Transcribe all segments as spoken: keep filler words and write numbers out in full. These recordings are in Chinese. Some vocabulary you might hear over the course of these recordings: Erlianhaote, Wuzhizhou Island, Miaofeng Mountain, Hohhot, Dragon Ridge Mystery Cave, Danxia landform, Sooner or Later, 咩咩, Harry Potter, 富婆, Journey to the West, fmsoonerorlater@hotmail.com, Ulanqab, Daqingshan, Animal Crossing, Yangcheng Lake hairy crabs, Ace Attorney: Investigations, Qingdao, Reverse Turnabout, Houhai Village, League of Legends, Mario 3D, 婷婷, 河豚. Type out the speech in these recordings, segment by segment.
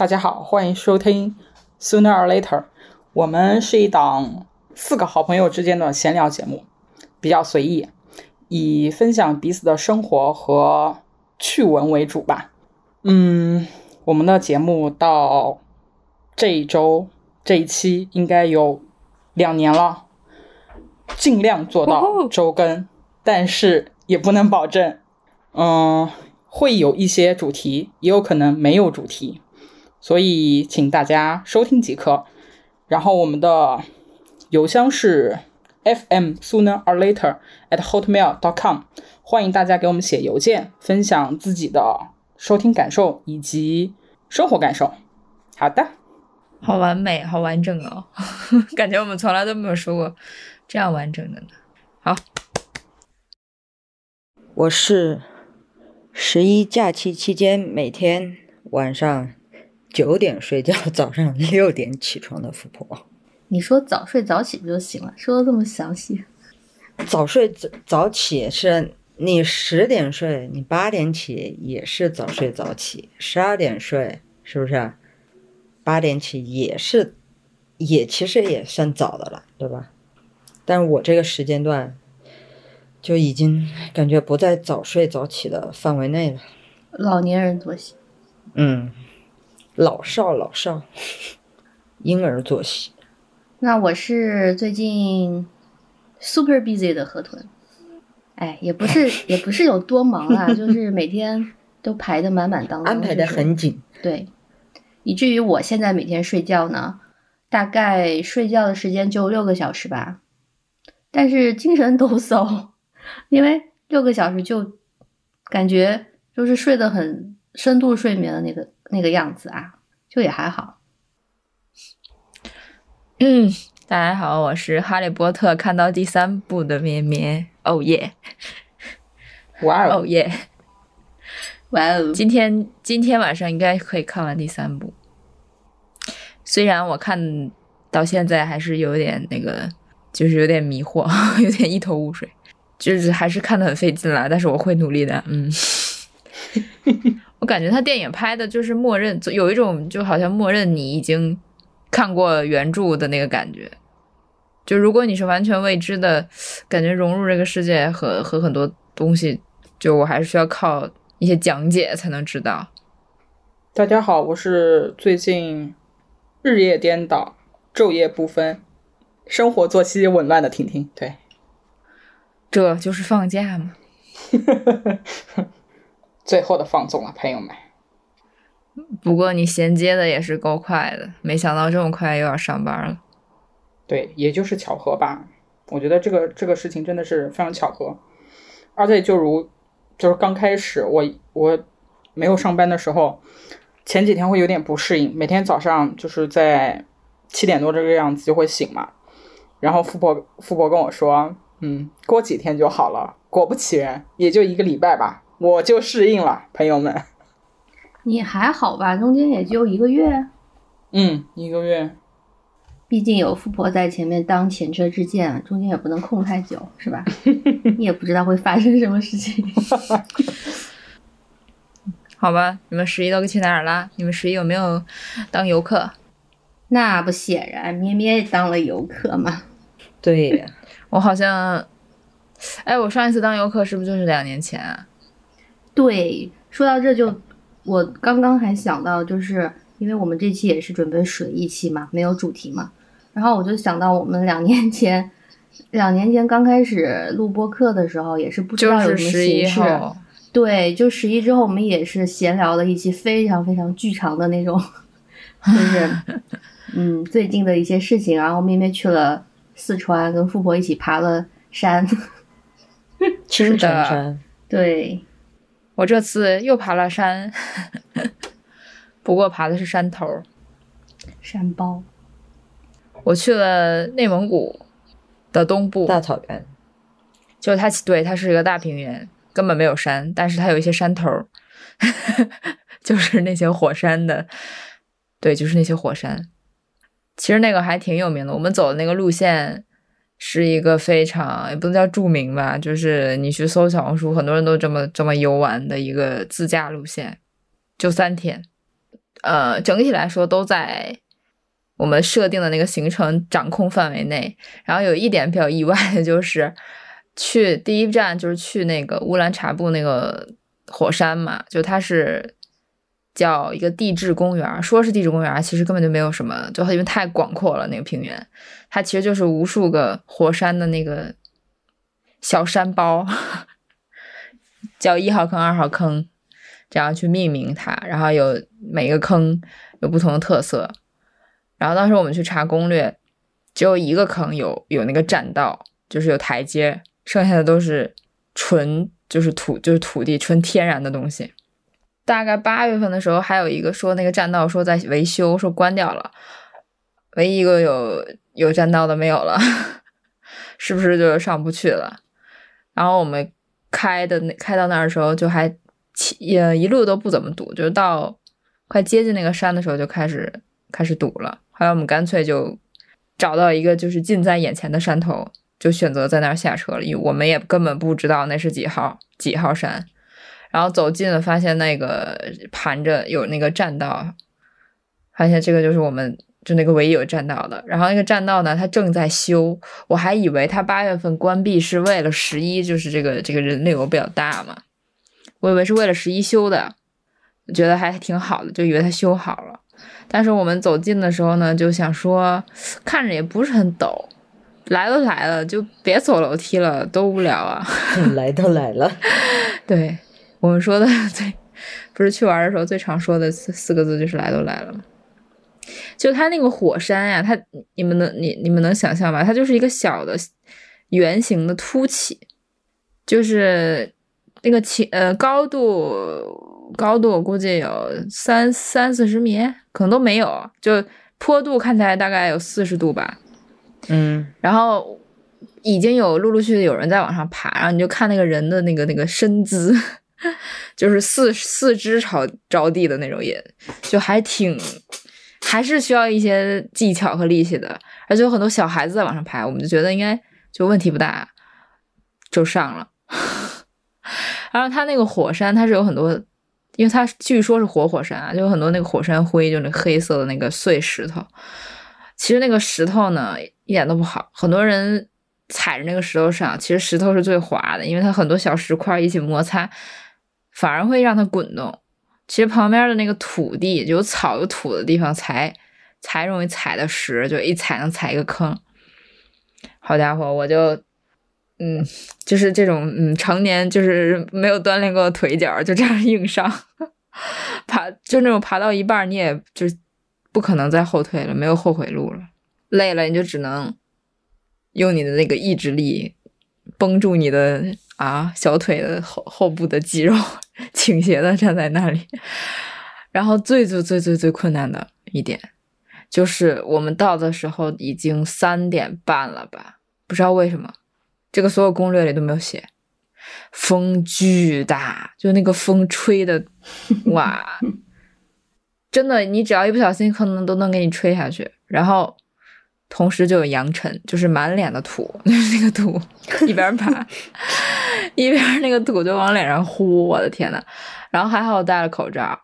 大家好，欢迎收听 Sooner or Later。 我们是一档四个好朋友之间的闲聊节目，比较随意，以分享彼此的生活和趣闻为主吧。嗯，我们的节目到这一周这一期应该有两年了，尽量做到周更，但是也不能保证。嗯，会有一些主题，也有可能没有主题，所以请大家收听即可。然后我们的邮箱是 f m sooner or later at hotmail dot com， 欢迎大家给我们写邮件，分享自己的收听感受以及生活感受。好的，好完美，好完整哦感觉我们从来都没有说过这样完整的呢。好，我是十一假期期间每天晚上九点睡觉，早上六点起床的富婆。你说早睡早起不就行了？说的这么详细。早睡早起是你十点睡，你八点起也是早睡早起；十二点睡是不是？八点起也是，也其实也算早的了，对吧？但我这个时间段就已经感觉不在早睡早起的范围内了。老年人作息。嗯。老少老少婴儿作息。那我是最近 super busy 的河豚。哎，也不是也不是有多忙啊就是每天都排得满满当当，安排得很紧。对，以至于我现在每天睡觉呢，大概睡觉的时间就六个小时吧，但是精神抖擞，因为六个小时就感觉就是睡得很深度睡眠的那个那个样子啊，就也还好。嗯，大家好，我是哈利波特看到第三部的绵绵。哦耶，哇哦耶，哇哦！今天今天晚上应该可以看完第三部，虽然我看到现在还是有点那个，就是有点迷惑，有点一头雾水，就是还是看得很费劲啦，但是我会努力的。嗯。我感觉他电影拍的就是默认，有一种就好像默认你已经看过原著的那个感觉，就如果你是完全未知的感觉融入这个世界和和很多东西，就我还是需要靠一些讲解才能知道。大家好，我是最近日夜颠倒昼夜不分生活作息紊乱的婷婷。对，这就是放假嘛最后的放纵了，朋友们。不过你衔接的也是够快的，没想到这么快又要上班了。对，也就是巧合吧。我觉得这个这个事情真的是非常巧合。而且就如就是刚开始我我没有上班的时候，前几天会有点不适应，每天早上就是在七点多这个样子就会醒嘛。然后富婆富婆跟我说，嗯，过几天就好了。果不其然，也就一个礼拜吧。我就适应了，朋友们。你还好吧？中间也就一个月。嗯，一个月。毕竟有富婆在前面当前车之鉴，中间也不能空太久，是吧？你也不知道会发生什么事情。好吧，你们十一都去哪儿啦？你们十一有没有当游客？那不显然，咩咩当了游客嘛。对，我好像，哎，我上一次当游客是不是就是两年前啊？对，说到这就我刚刚还想到，就是因为我们这期也是准备水一期嘛，没有主题嘛，然后我就想到我们两年前两年前刚开始录播客的时候也是不知道有什么形式，就是十一号。对，就十一之后我们也是闲聊了一期非常非常巨长的那种就是嗯，最近的一些事情，然后咩咩去了四川跟富婆一起爬了山青城山。对，我这次又爬了山不过爬的是山头山包。我去了内蒙古的东部大草原，就它，对，它是一个大平原，根本没有山，但是它有一些山头就是那些火山的，对，就是那些火山，其实那个还挺有名的。我们走的那个路线是一个非常，也不能叫著名吧，就是你去搜小红书很多人都这么这么游玩的一个自驾路线，就三天。呃，整体来说都在我们设定的那个行程掌控范围内。然后有一点比较意外的就是去第一站就是去那个乌兰察布那个火山嘛，就它是叫一个地质公园，说是地质公园其实根本就没有什么，就因为太广阔了那个平原，它其实就是无数个火山的那个小山包叫一号坑二号坑这样去命名它，然后有每个坑有不同的特色。然后当时我们去查攻略，只有一个坑有有那个栈道，就是有台阶，剩下的都是纯就是土就是土地纯天然的东西。大概八月份的时候还有一个说那个栈道说在维修，说关掉了，唯一一个有有栈道的没有了是不是就上不去了。然后我们开的开到那儿的时候就还也一路都不怎么堵，就是到快接近那个山的时候就开始开始堵了。后来我们干脆就找到一个就是近在眼前的山头，就选择在那儿下车了，因为我们也根本不知道那是几号几号山。然后走近了，发现那个盘着有那个栈道，发现这个就是我们就那个唯一有栈道的。然后那个栈道呢，它正在修，我还以为它八月份关闭是为了十一，就是这个这个人流比较大嘛，我以为是为了十一修的，觉得还挺好的，就以为它修好了。但是我们走近的时候呢，就想说看着也不是很陡，来都来了就别走楼梯了，多无聊啊来都来了对，我们说的最不是去玩的时候最常说的四四个字就是来都来了。就它那个火山呀、啊，它你们能你你们能想象吗？它就是一个小的圆形的凸起，就是那个起呃高度高度我估计有三三四十米，可能都没有，就坡度看起来大概有四十度吧。嗯，然后已经有陆陆续续有人在往上爬，然后你就看那个人的那个那个身姿。就是四四肢朝着地的那种，也就还挺还是需要一些技巧和力气的，而且有很多小孩子在往上爬，我们就觉得应该就问题不大就上了然后它那个火山它是有很多，因为它据说是活火山啊，就有很多那个火山灰，就是黑色的那个碎石头，其实那个石头呢一点都不好，很多人踩着那个石头上，其实石头是最滑的，因为它很多小石块一起摩擦反而会让它滚动。其实旁边的那个土地，有草有土的地方才才容易踩的石，就一踩能踩一个坑。好家伙，我就嗯，就是这种嗯，常年就是没有锻炼过腿脚，就这样硬上，爬就那种爬到一半你也就不可能再后退了，没有后悔路了，累了你就只能用你的那个意志力绷住你的啊小腿的后后部的肌肉，倾斜的站在那里。然后最最最最最困难的一点就是我们到的时候已经三点半了吧，不知道为什么这个所有攻略里都没有写，风巨大，就那个风吹的哇真的你只要一不小心可能都能给你吹下去。然后同时就有扬尘，就是满脸的土，就是那个土一边爬一边那个土就往脸上呼，我的天呐。然后还好我戴了口罩，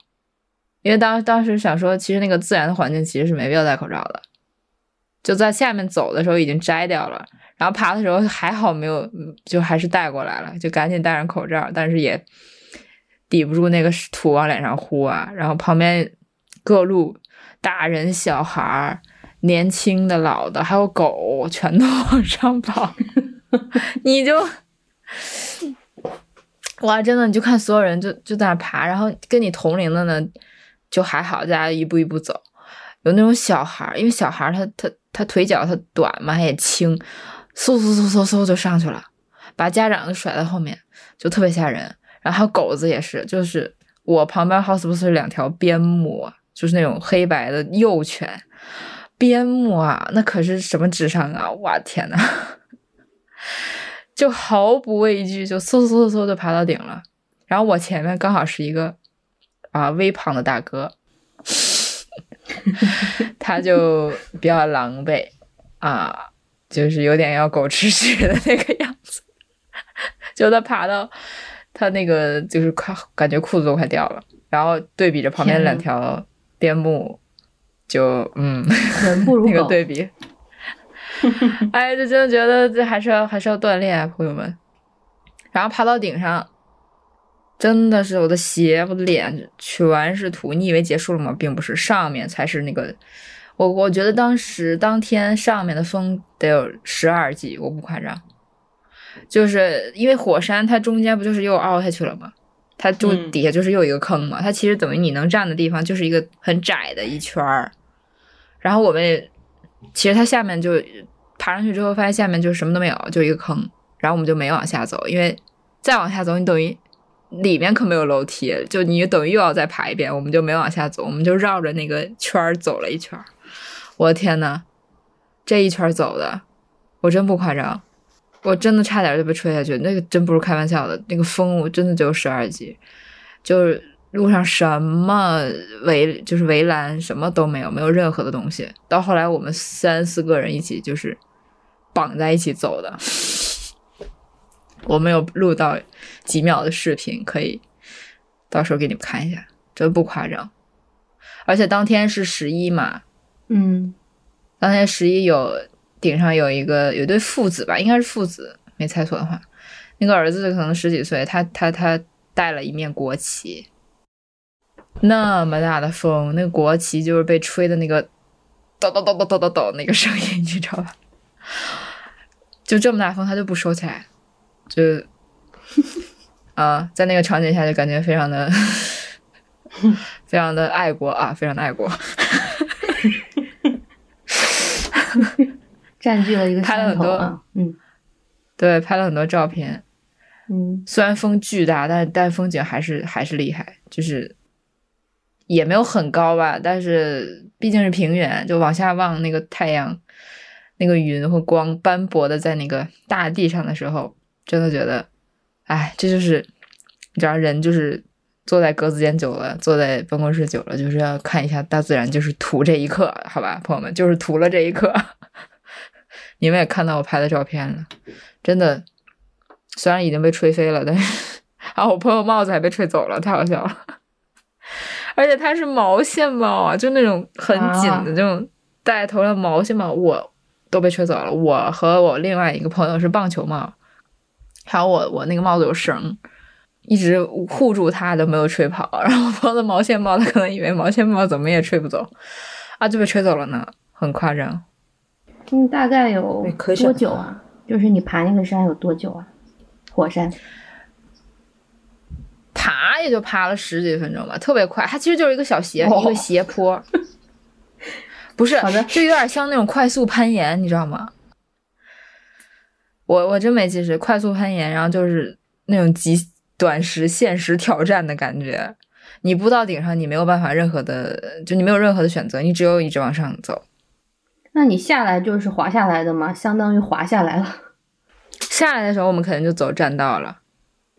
因为当当时想说其实那个自然的环境其实是没必要戴口罩的，就在下面走的时候已经摘掉了，然后爬的时候还好没有，就还是带过来了，就赶紧戴上口罩，但是也抵不住那个土往脸上呼啊。然后旁边各路大人小孩年轻的老的还有狗全都往上跑你就哇真的你就看所有人就就在那爬，然后跟你同龄的呢就还好，大家一步一步走。有那种小孩，因为小孩他他他腿脚他短嘛，他也轻，嗖嗖嗖嗖嗖就上去了，把家长就甩在后面，就特别吓人。然后还有狗子也是，就是我旁边 house 不是两条边牧，就是那种黑白的幼犬，边牧啊那可是什么智商啊，哇天哪就毫不畏惧，就嗖嗖嗖就爬到顶了。然后我前面刚好是一个啊微胖的大哥他就比较狼狈啊，就是有点要狗吃屎的那个样子就他爬到他那个就是快感觉裤子都快掉了，然后对比着旁边两条边牧就嗯，人不如狗那个对比。哎，这真的觉得这还是要还是要锻炼啊，朋友们。然后爬到顶上，真的是我的鞋、我的脸全是土。你以为结束了吗？并不是，上面才是那个。我我觉得当时当天上面的风得有十二级，我不夸张。就是因为火山它中间不就是又凹下去了吗？它就底下就是又一个坑嘛，嗯、它其实等于你能站的地方就是一个很窄的一圈儿。然后我们其实它下面就爬上去之后，发现下面就什么都没有，就一个坑。然后我们就没往下走，因为再往下走，你等于里面可没有楼梯，就你等于又要再爬一遍，我们就没往下走，我们就绕着那个圈儿走了一圈。我的天呐，这一圈走的，我真不夸张。我真的差点就被吹下去，那个真不是开玩笑的，那个风我真的只有十二级，就是路上什么围就是围栏什么都没有，没有任何的东西。到后来我们三四个人一起就是绑在一起走的，我没有录到几秒的视频，可以到时候给你们看一下，真不夸张。而且当天是十一嘛，嗯，当天十一有。顶上有一个有一对父子吧，应该是父子，没猜错的话，那个儿子可能十几岁，他他他带了一面国旗，那么大的风，那个国旗就是被吹的那个抖抖抖抖抖抖抖那个声音，你知道吧？就这么大风，他就不收起来，就啊，在那个场景下就感觉非常的非常的爱国啊，非常的爱国。占据了一个山头啊，嗯，对，拍了很多照片，嗯，虽然风巨大，但但风景还是还是厉害，就是也没有很高吧，但是毕竟是平原，就往下望那个太阳、那个云和光斑驳的在那个大地上的时候，真的觉得，哎，这就是你知道，人就是坐在格子间久了，坐在办公室久了，就是要看一下大自然，就是图这一刻，好吧，朋友们，就是图了这一刻。你们也看到我拍的照片了，真的，虽然已经被吹飞了，但是啊，我朋友帽子还被吹走了，太好笑了。而且它是毛线帽啊，就那种很紧的这种戴头上毛线帽，我都被吹走了。我和我另外一个朋友是棒球帽，还有我我那个帽子有绳，一直护住它都没有吹跑。然后我朋友的毛线帽，他可能以为毛线帽怎么也吹不走啊，就被吹走了呢，很夸张。你大概有多久啊？就是你爬那个山有多久啊？火山爬也就爬了十几分钟吧，特别快。它其实就是一个小斜、哦、一个斜坡，不是，就有点像那种快速攀岩，你知道吗？我我真没记实，快速攀岩，然后就是那种极短时限时挑战的感觉。你不到顶上，你没有办法任何的，就你没有任何的选择，你只有一直往上走。那你下来就是滑下来的吗？相当于滑下来了。下来的时候我们肯定就走栈道了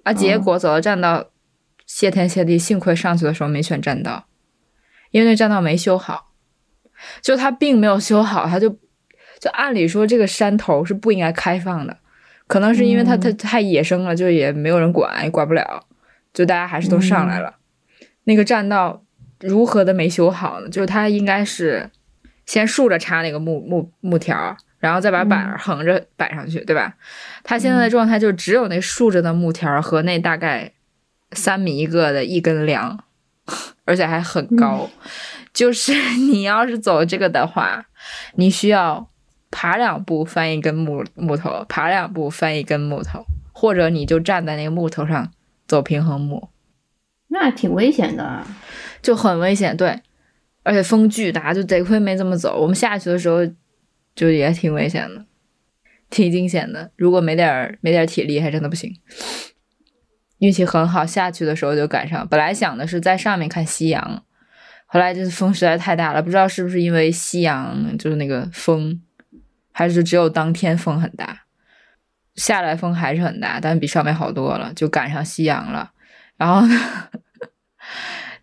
啊，结果走到栈道、嗯、谢天谢地，幸亏上去的时候没选栈道，因为那栈道没修好，就它并没有修好，它就就按理说这个山头是不应该开放的，可能是因为它、嗯、它太野生了，就也没有人管，也管不了，就大家还是都上来了、嗯、那个栈道如何的没修好呢？就是它应该是先竖着插那个木木木条，然后再把板横着摆上去、嗯、对吧？它现在的状态就只有那竖着的木条和那大概三米一个的一根梁，而且还很高、嗯、就是你要是走这个的话，你需要爬两步翻一根木木头，爬两步翻一根木头，或者你就站在那个木头上走平衡木，那挺危险的、啊、就很危险，对，而且风巨大，就得亏没这么走。我们下去的时候就也挺危险的，挺惊险的，如果没点没点体力还真的不行。运气很好，下去的时候就赶上，本来想的是在上面看夕阳，后来这风实在太大了，不知道是不是因为夕阳就是那个风，还是只有当天风很大，下来风还是很大，但比上面好多了，就赶上夕阳了。然后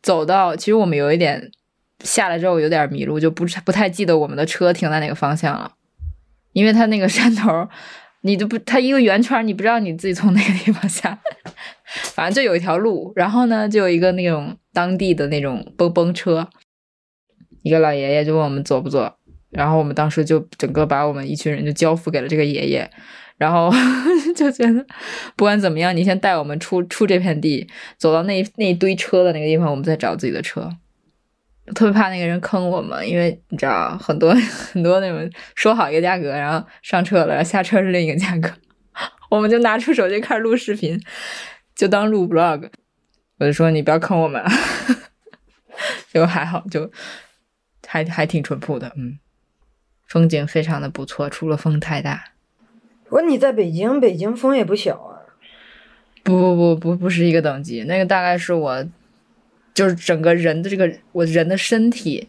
走到其实我们有一点下来之后有点迷路，就不不太记得我们的车停在哪个方向了，因为它那个山头，你就不，它一个圆圈，你不知道你自己从哪个地方下来，反正就有一条路，然后呢，就有一个那种当地的那种蹦蹦车，一个老爷爷就问我们做不做，然后我们当时就整个把我们一群人就交付给了这个爷爷，然后就觉得不管怎么样你先带我们出出这片地，走到那那一堆车的那个地方我们再找自己的车。我特别怕那个人坑我们，因为你知道很多很多那种说好一个价格，然后上车了下车是另一个价格，我们就拿出手机开始录视频，就当录 vlog。 我就说你不要坑我们，就还好，就还还挺淳朴的。嗯，风景非常的不错，除了风太大。不过你在北京，北京风也不小啊。不不不不不是一个等级，那个大概是我就是整个人的这个我人的身体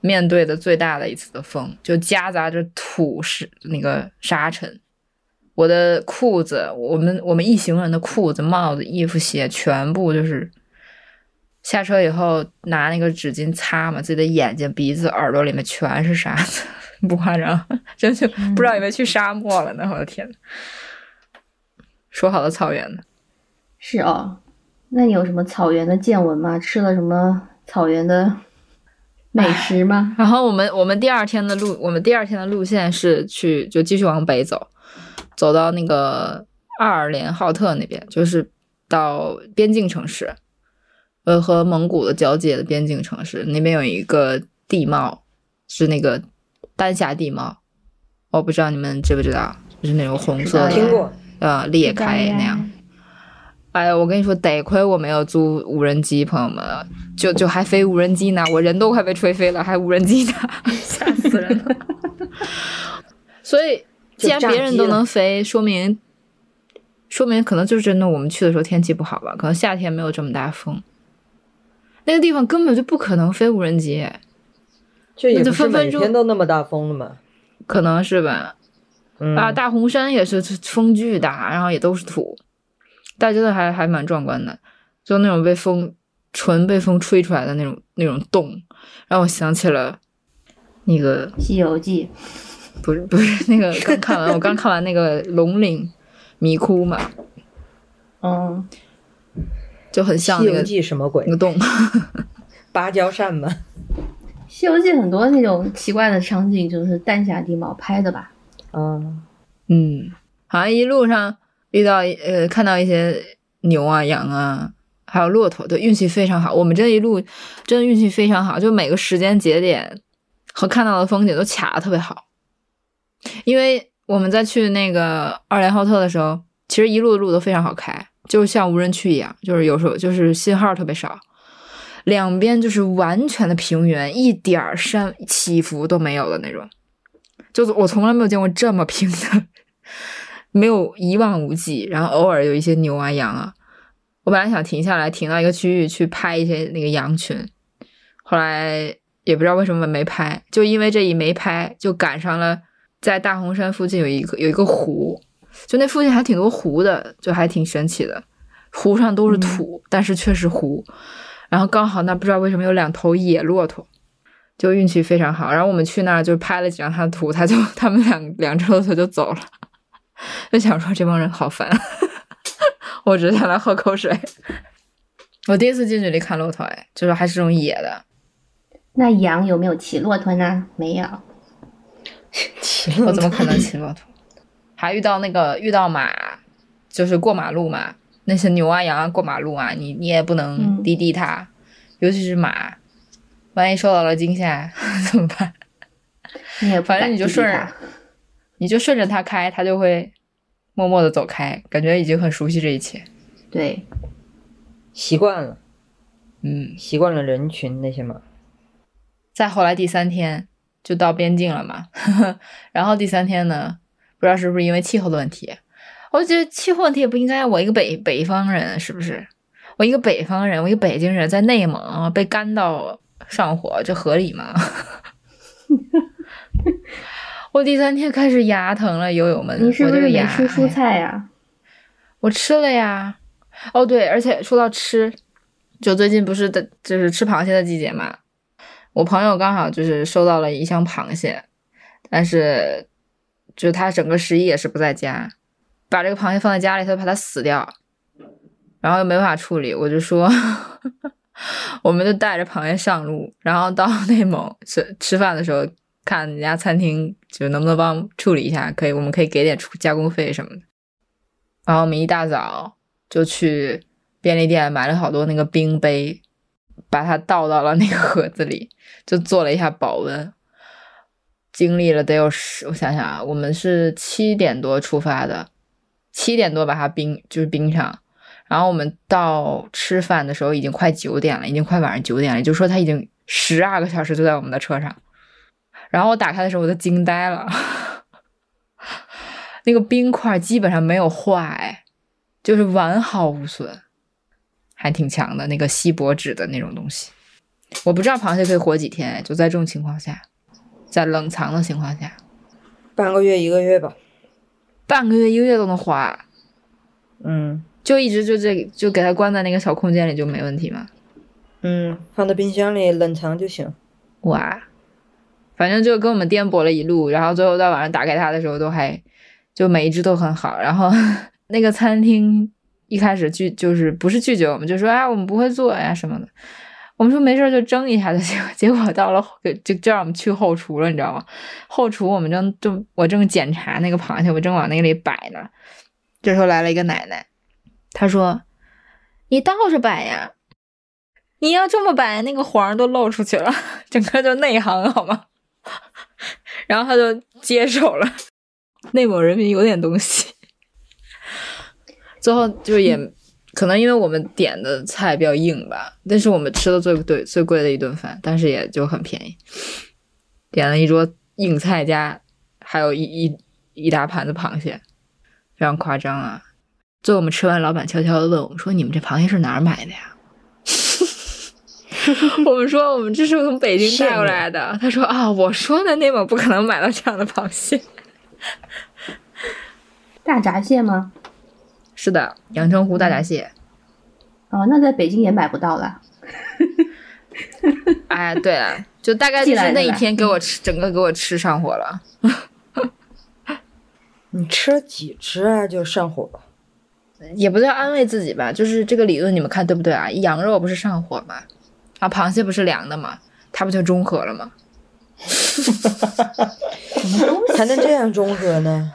面对的最大的一次的风，就夹杂着土是那个沙尘。我的裤子，我们我们一行人的裤子、帽子、衣服、鞋，全部就是下车以后拿那个纸巾擦嘛，自己的眼睛、鼻子、耳朵里面全是沙子，不夸张，真是不知道有没有去沙漠了呢！我的天呐，说好的草原呢？是哦，那你有什么草原的见闻吗？吃了什么草原的美食吗？然后我们我们第二天的路，我们第二天的路线是去就继续往北走。走到那个爱尔兰浩特那边，就是到边境城市，呃，和蒙古的交界的边境城市，那边有一个地貌，是那个丹霞地貌，我不知道你们知不知道，就是那种红色的呃裂开那样。哎呀，我跟你说，得亏我没有租无人机，朋友们，就就还飞无人机呢，我人都快被吹飞了，还无人机呢，吓死人了。所以。既然别人都能飞，说明说明可能就是真的我们去的时候天气不好吧，可能夏天没有这么大风，那个地方根本就不可能飞无人机，就也不是每天都那么大风了嘛，可能是吧、嗯、啊，大红山也是风巨大，然后也都是土，但真的还还蛮壮观的，就那种被风纯被风吹出来的那种那种洞，让我想起了那个西游记，不是不是那个刚看完我刚看完那个龙岭迷窟嘛，嗯，就很像那个《西游记》什么鬼那个洞，芭蕉扇嘛，《西游记》很多那种奇怪的场景就是丹霞地貌拍的吧，嗯嗯，好像一路上遇到呃看到一些牛啊羊啊还有骆驼，对，运气非常好，我们这一路真的运气非常好，就每个时间节点和看到的风景都卡得特别好。因为我们在去那个爱尔兰浩特的时候，其实一路的路都非常好开，就像无人区一样，就是有时候就是信号特别少，两边就是完全的平原，一点山起伏都没有的那种，就是我从来没有见过这么平的，没有一望无际，然后偶尔有一些牛啊羊啊，我本来想停下来停到一个区域去拍一些那个羊群，后来也不知道为什么没拍，就因为这一没拍就赶上了在大红山附近有一个有一个湖，就那附近还挺多湖的，就还挺神奇的，湖上都是土、嗯、但是却是湖，然后刚好那不知道为什么有两头野骆驼，就运气非常好，然后我们去那儿就拍了几张他的图，他就他们两两只骆驼就走了，就想说这帮人好烦我只想来喝口水。我第一次近距离看骆驼，哎，就是还是这种野的。那羊有没有骑骆驼呢？没有，我怎么可能骑骆驼？还遇到那个遇到马，就是过马路嘛，那些牛啊羊啊过马路啊，你你也不能滴滴它、嗯、尤其是马，万一受到了惊吓怎么办？你也不反正你就顺着你就顺着它开，它就会默默的走开，感觉已经很熟悉这一切，对，习惯了，嗯，习惯了人群那些马。再后来第三天就到边境了嘛然后第三天呢，不知道是不是因为气候的问题，我觉得气候问题也不应该，我一个北北方人是不是，我一个北方人，我一个北京人在内蒙被干到上火，这合理吗我第三天开始牙疼了，友友们，你是不是没吃蔬菜呀、哎、我吃了呀，哦对，而且说到吃，就最近不是的就是吃螃蟹的季节嘛，我朋友刚好就是收到了一箱螃蟹，但是就他整个十一也是不在家，把这个螃蟹放在家里，他就怕它死掉，然后又没办法处理，我就说我们就带着螃蟹上路，然后到内蒙吃吃饭的时候，看人家餐厅就能不能帮处理一下，可以，我们可以给点加工费什么的。然后我们一大早就去便利店买了好多那个冰杯，把它倒到了那个盒子里，就做了一下保温。经历了得有十，我想想啊，我们是七点多出发的，七点多把它冰就是冰上，然后我们到吃饭的时候已经快九点了，已经快晚上九点了，也就是说它已经十二个小时就在我们的车上。然后我打开的时候我都惊呆了，那个冰块基本上没有坏，就是完好无损，还挺强的，那个锡箔纸的那种东西。我不知道螃蟹可以活几天，就在这种情况下，在冷藏的情况下，半个月一个月吧，半个月一个月都能活。嗯，就一直就这就给它关在那个小空间里就没问题嘛。嗯，放到冰箱里冷藏就行。哇，反正就跟我们颠簸了一路，然后最后到晚上打给他的时候都还就每一只都很好。然后那个餐厅一开始拒就是不是拒绝我们，就说啊我们不会做呀什么的，我们说没事就蒸一下就行。结果到了就就让我们去后厨了，你知道吗？后厨我们正就我正检查那个螃蟹，我正往那里摆呢，这时候来了一个奶奶，她说你倒着摆呀，你要这么摆那个黄都露出去了，整个就内行好吗？然后她就接手了。内蒙人民有点东西。最后就也可能因为我们点的菜比较硬吧，但是我们吃的最对最贵的一顿饭，但是也就很便宜，点了一桌硬菜加还有一一一大盘子螃蟹，非常夸张啊！最后我们吃完，老板悄悄的问我们说：“你们这螃蟹是哪儿买的呀？”我们说：“我们这是从北京带过来的。”他说：“啊，我说呢，内蒙不可能买到这样的螃蟹。”大闸蟹吗？是的，阳澄湖大闸蟹。哦，那在北京也买不到了。哎，对了，就大概就是那一天给我吃，整个给我吃上火了。你吃了几只啊就上火了？也不叫安慰自己吧，就是这个理论你们看对不对啊？羊肉不是上火吗？啊，螃蟹不是凉的吗？它不就中和了吗？还能这样中和呢？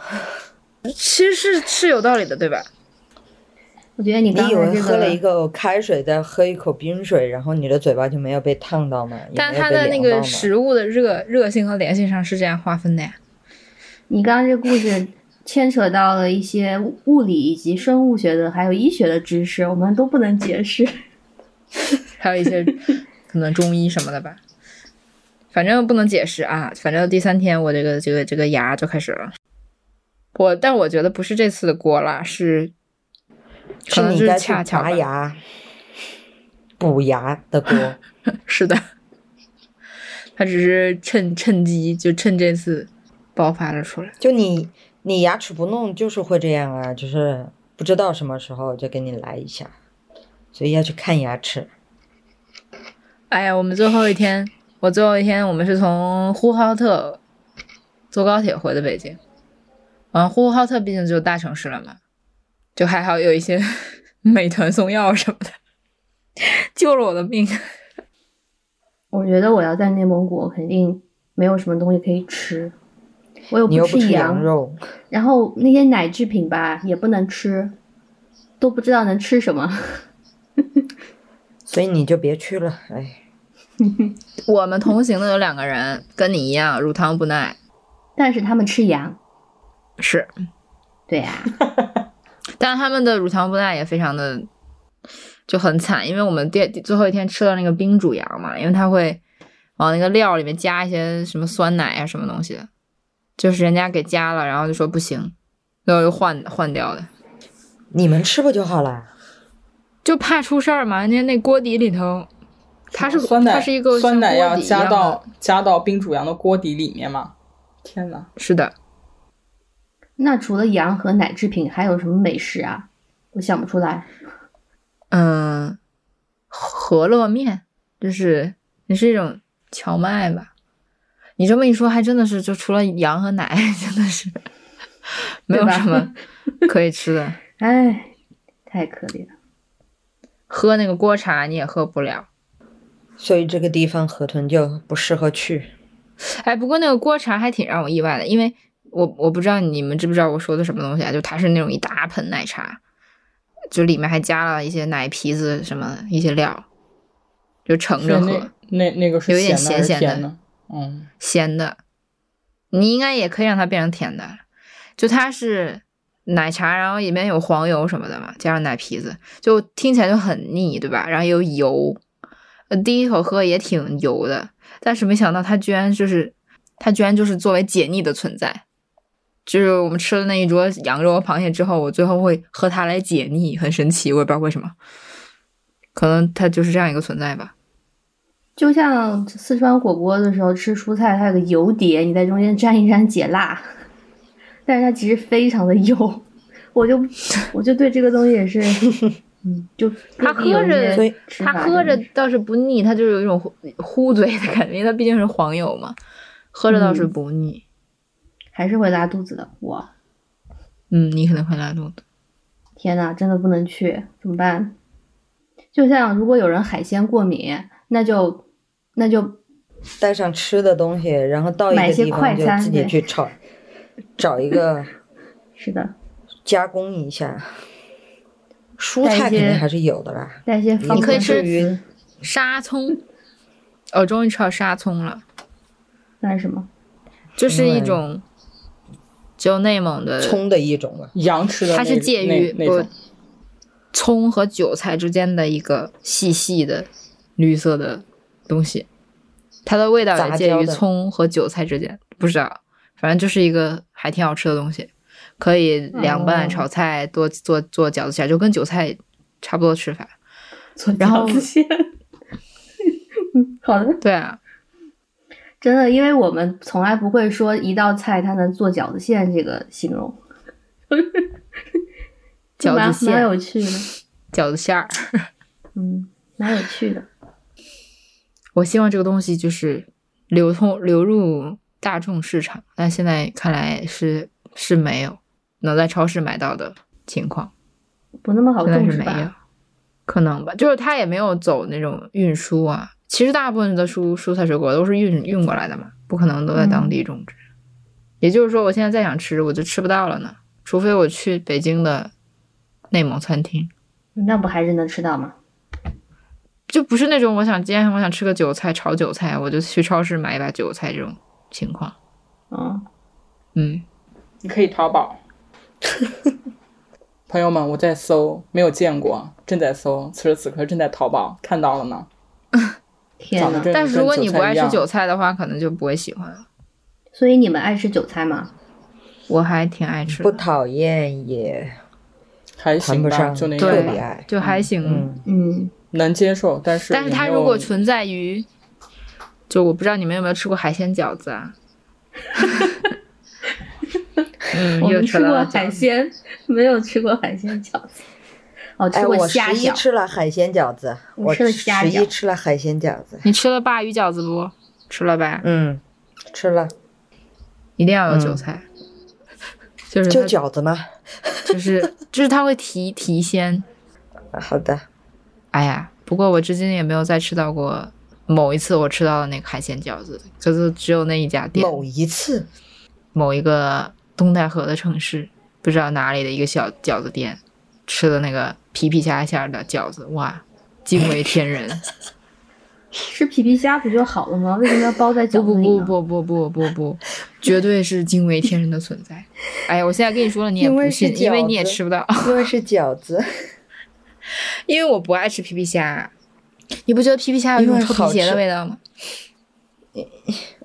其实是是有道理的，对吧？我觉得你刚才、这个、你以为喝了一口开水再喝一口冰水，然后你的嘴巴就没有被烫到吗？但它的那个食物的热热性和凉性上是这样划分的呀。你刚刚这故事牵扯到了一些物理以及生物学的还有医学的知识，我们都不能解释。还有一些可能中医什么的吧，反正不能解释啊。反正第三天我这个这个这个牙就开始了。我但我觉得不是这次的锅啦，是。可能就是恰巧拔牙补牙的锅。是的，他只是趁趁机就趁这次爆发了出来。就你你牙齿不弄就是会这样啊，就是不知道什么时候就给你来一下，所以要去看牙齿。哎呀，我们最后一天我最后一天我们是从呼和浩特坐高铁回的北京。嗯，呼和浩特毕竟就是大城市了嘛，就还好有一些美团送药什么的，救了我的命。我觉得我要在内蒙古，我肯定没有什么东西可以吃。我又不吃羊肉，然后那些奶制品吧也不能吃，都不知道能吃什么。所以你就别去了，哎。我们同行的有两个人跟你一样乳糖不耐，但是他们吃羊。是。对呀、啊。但他们的乳糖不耐也非常的就很惨，因为我们第最后一天吃了那个冰煮羊嘛，因为他会往那个料里面加一些什么酸奶啊什么东西，就是人家给加了，然后就说不行，然后又换换掉的。你们吃不就好了？就怕出事儿嘛，人家那锅底里头，它是酸奶，它是一个酸奶要加到加到冰煮羊的锅底里面嘛。天哪！是的。那除了羊和奶制品还有什么美食啊？我想不出来。嗯，饸饹面就是也是一种荞麦吧。你这么一说还真的是，就除了羊和奶真的是没有什么可以吃的。哎，太可怜了。喝那个锅茶你也喝不了，所以这个地方河豚就不适合去。哎，不过那个锅茶还挺让我意外的，因为我我不知道你们知不知道我说的什么东西啊，就它是那种一大盆奶茶，就里面还加了一些奶皮子什么一些料，就盛着喝。那那个是有点咸咸的，嗯，咸的。你应该也可以让它变成甜的，就它是奶茶，然后里面有黄油什么的嘛，加上奶皮子，就听起来就很腻，对吧？然后有油，第一口喝也挺油的，但是没想到它居然就是它居然就是作为解腻的存在。就是我们吃了那一桌羊肉螃蟹之后，我最后会喝它来解腻，很神奇，我也不知道为什么，可能它就是这样一个存在吧。就像四川火锅的时候吃蔬菜，它有个油碟，你在中间沾一沾解辣，但是它其实非常的油，我就我就对这个东西也是，嗯，就它喝着它喝着倒是不腻，它就是有一种糊嘴的感觉，因为它毕竟是黄油嘛，喝着倒是不腻，嗯、还是会拉肚子的我。嗯，你可能会拉肚子。天哪，真的不能去，怎么办？就像如果有人海鲜过敏，那就。那就带上吃的东西，然后到一个地方就自己去炒，找一个是的加工一下。蔬菜肯定还是有的啦，带些你可以吃沙葱。哦，终于吃到沙葱了。那是什么？就是一种只有内蒙的葱的一种吧，羊吃的。它是介于不葱和韭菜之间的一个细细的绿色的东西，它的味道也介于葱和韭菜之间，不知道，反正就是一个还挺好吃的东西，可以凉拌炒菜，多做做饺子馅，就跟韭菜差不多吃法。做饺子馅，好的。对啊，真的，因为我们从来不会说一道菜它能做饺子馅这个形容，饺子馅蛮有趣的，饺子馅儿，嗯，蛮有趣的。我希望这个东西就是流通流入大众市场，但现在看来是是没有能在超市买到的情况，不那么好种植吧？可能吧，就是它也没有走那种运输啊。其实大部分的蔬蔬菜水果都是运运过来的嘛，不可能都在当地种植。嗯、也就是说，我现在再想吃，我就吃不到了呢，除非我去北京的内蒙餐厅，那不还是能吃到吗？就不是那种我想今天我想吃个韭菜炒韭菜，我就去超市买一把韭菜这种情况。嗯嗯，你可以淘宝。朋友们，我在搜，没有见过，正在搜，此时此刻正在淘宝，看到了吗？天哪！但是如果你不爱吃韭菜的话，可能就不会喜欢了。所以你们爱吃韭菜吗？我还挺爱吃的，不讨厌也还行吧，就那特别爱，就还行，嗯。嗯嗯能接受，但是但是它如果存在于，就我不知道你们有没有吃过海鲜饺子啊？嗯，我们吃过海鲜，没有吃过海鲜饺子。哦，吃过虾饺。哎，我十一吃了海鲜饺子，我吃了虾饺。十一吃了海鲜饺子。你吃了鲅鱼饺子不？吃了吧？嗯，吃了。一定要有韭菜。嗯、就是就饺子吗？就是就是它会提提鲜。好的。哎呀，不过我至今也没有再吃到过某一次我吃到的那个海鲜饺子，可是只有那一家店。某一次，某一个东戴河的城市，不知道哪里的一个小饺子店吃的那个皮皮虾馅的饺子，哇，惊为天人！吃皮皮虾不就好了吗？为什么要包在饺子里呢？不不不不不不不，绝对是惊为天人的存在。哎呀，我现在跟你说了，你也不信，因为你也吃不到，因为是饺子。因为我不爱吃皮皮虾，你不觉得皮皮虾有一种臭皮鞋的味道吗？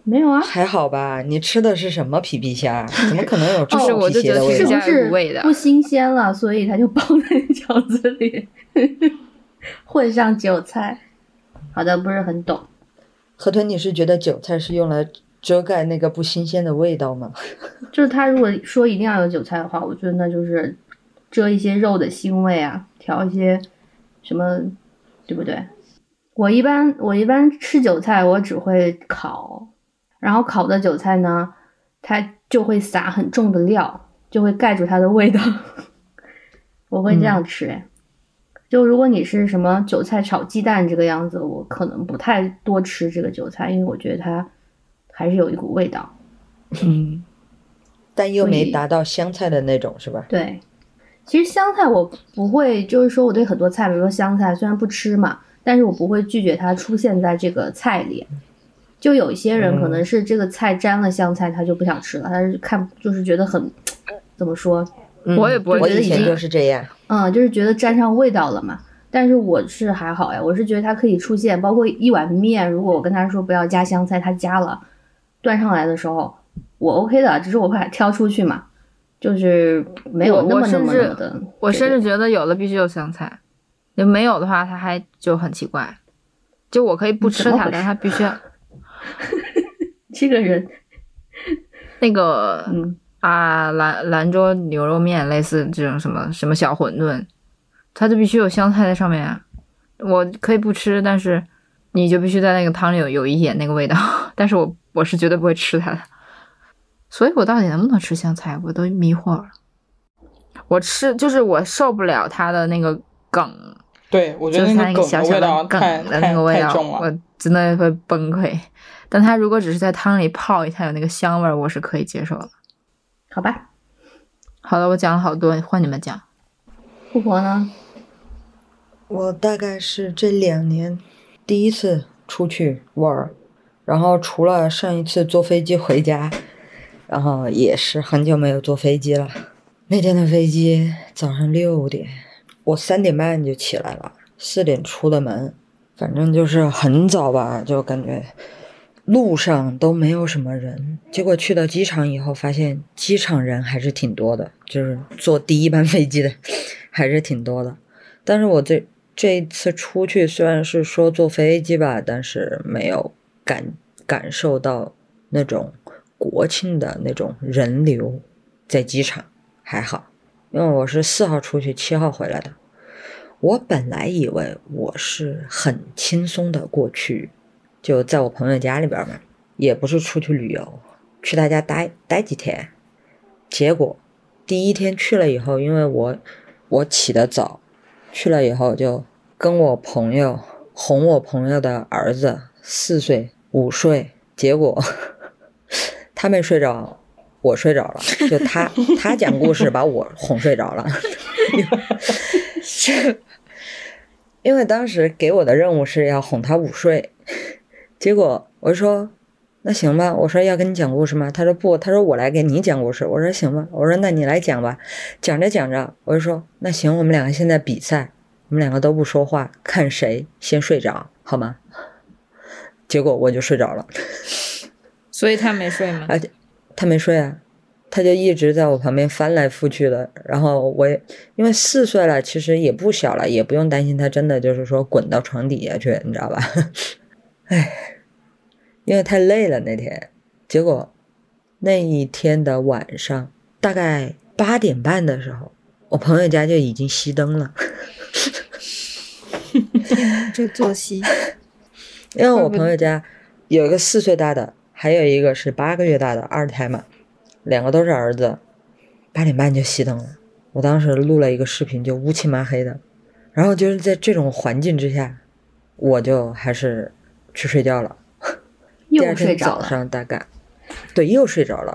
没有啊，还好吧。你吃的是什么皮皮虾？怎么可能有臭皮鞋的味道？哦、是不是不新鲜了，所以它就包在饺子里，混上韭菜？好的，不是很懂。河豚，你是觉得韭菜是用来遮盖那个不新鲜的味道吗？就是他如果说一定要有韭菜的话，我觉得那就是遮一些肉的腥味啊。调一些什么，对不对？我一般我一般吃韭菜，我只会烤，然后烤的韭菜呢，它就会撒很重的料，就会盖住它的味道。我会这样吃，嗯、就如果你是什么韭菜炒鸡蛋这个样子，我可能不太多吃这个韭菜，因为我觉得它还是有一股味道，嗯，但又没达到香菜的那种，是吧？对，其实香菜我不会，就是说我对很多菜，比如说香菜，虽然不吃嘛，但是我不会拒绝它出现在这个菜里。就有一些人可能是这个菜沾了香菜，他就不想吃了，他是看就是觉得很怎么说？嗯、我也不会，我以前就是这样，嗯，就是觉得沾上味道了嘛。但是我是还好呀，我是觉得它可以出现，包括一碗面，如果我跟他说不要加香菜，他加了，端上来的时候我 OK 的，只是我会挑出去嘛，就是没有那么那么的。我, 我, 甚至我甚至觉得有了必须有香菜，就没有的话它还就很奇怪。就我可以不吃它，但它必须要。这个人，那个嗯。啊，兰兰州牛肉面类似这种什么什么小馄饨，它就必须有香菜在上面啊。我可以不吃，但是你就必须在那个汤里有有一点那个味道。但是我我是绝对不会吃它的，所以我到底能不能吃香菜，我都迷惑了。我吃就是我受不了它的那个梗，对我觉得那个梗的味道太太重了，我真的会崩溃。但它如果只是在汤里泡一下有那个香味，我是可以接受的。好吧，好了，我讲了好多，换你们讲。富婆呢？我大概是这两年第一次出去玩，然后除了上一次坐飞机回家，然后也是很久没有坐飞机了。那天的飞机早上六点，我三点半就起来了，四点出的门，反正就是很早吧，就感觉。路上都没有什么人，结果去到机场以后发现机场人还是挺多的，就是坐第一班飞机的还是挺多的。但是我这这一次出去虽然是说坐飞机吧，但是没有感感受到那种国庆的那种人流，在机场还好，因为我是四号出去七号回来的。我本来以为我是很轻松的过去，就在我朋友家里边嘛，也不是出去旅游，去他家待待几天。结果第一天去了以后，因为我我起得早，去了以后就跟我朋友哄我朋友的儿子四岁午睡，结果他没睡着，我睡着了，就他他讲故事把我哄睡着了。因为当时给我的任务是要哄他午睡。结果我说那行吧，我说要跟你讲故事吗？他说不，他说我来给你讲故事。我说行吧，我说那你来讲吧。讲着讲着我就说那行，我们两个现在比赛，我们两个都不说话，看谁先睡着好吗？结果我就睡着了。所以他没睡吗？而且他没睡啊，他就一直在我旁边翻来覆去的。然后我也因为四岁了，其实也不小了，也不用担心他真的就是说滚到床底下去，你知道吧。哎，因为太累了那天。结果那一天的晚上大概八点半的时候，我朋友家就已经熄灯了。这作息，因为我朋友家有一个四岁大的，还有一个是八个月大的，二胎嘛，两个都是儿子，八点半就熄灯了。我当时录了一个视频，就乌漆麻黑的。然后就是在这种环境之下，我就还是去睡觉了。又睡着了。早上大概，对，又睡着了。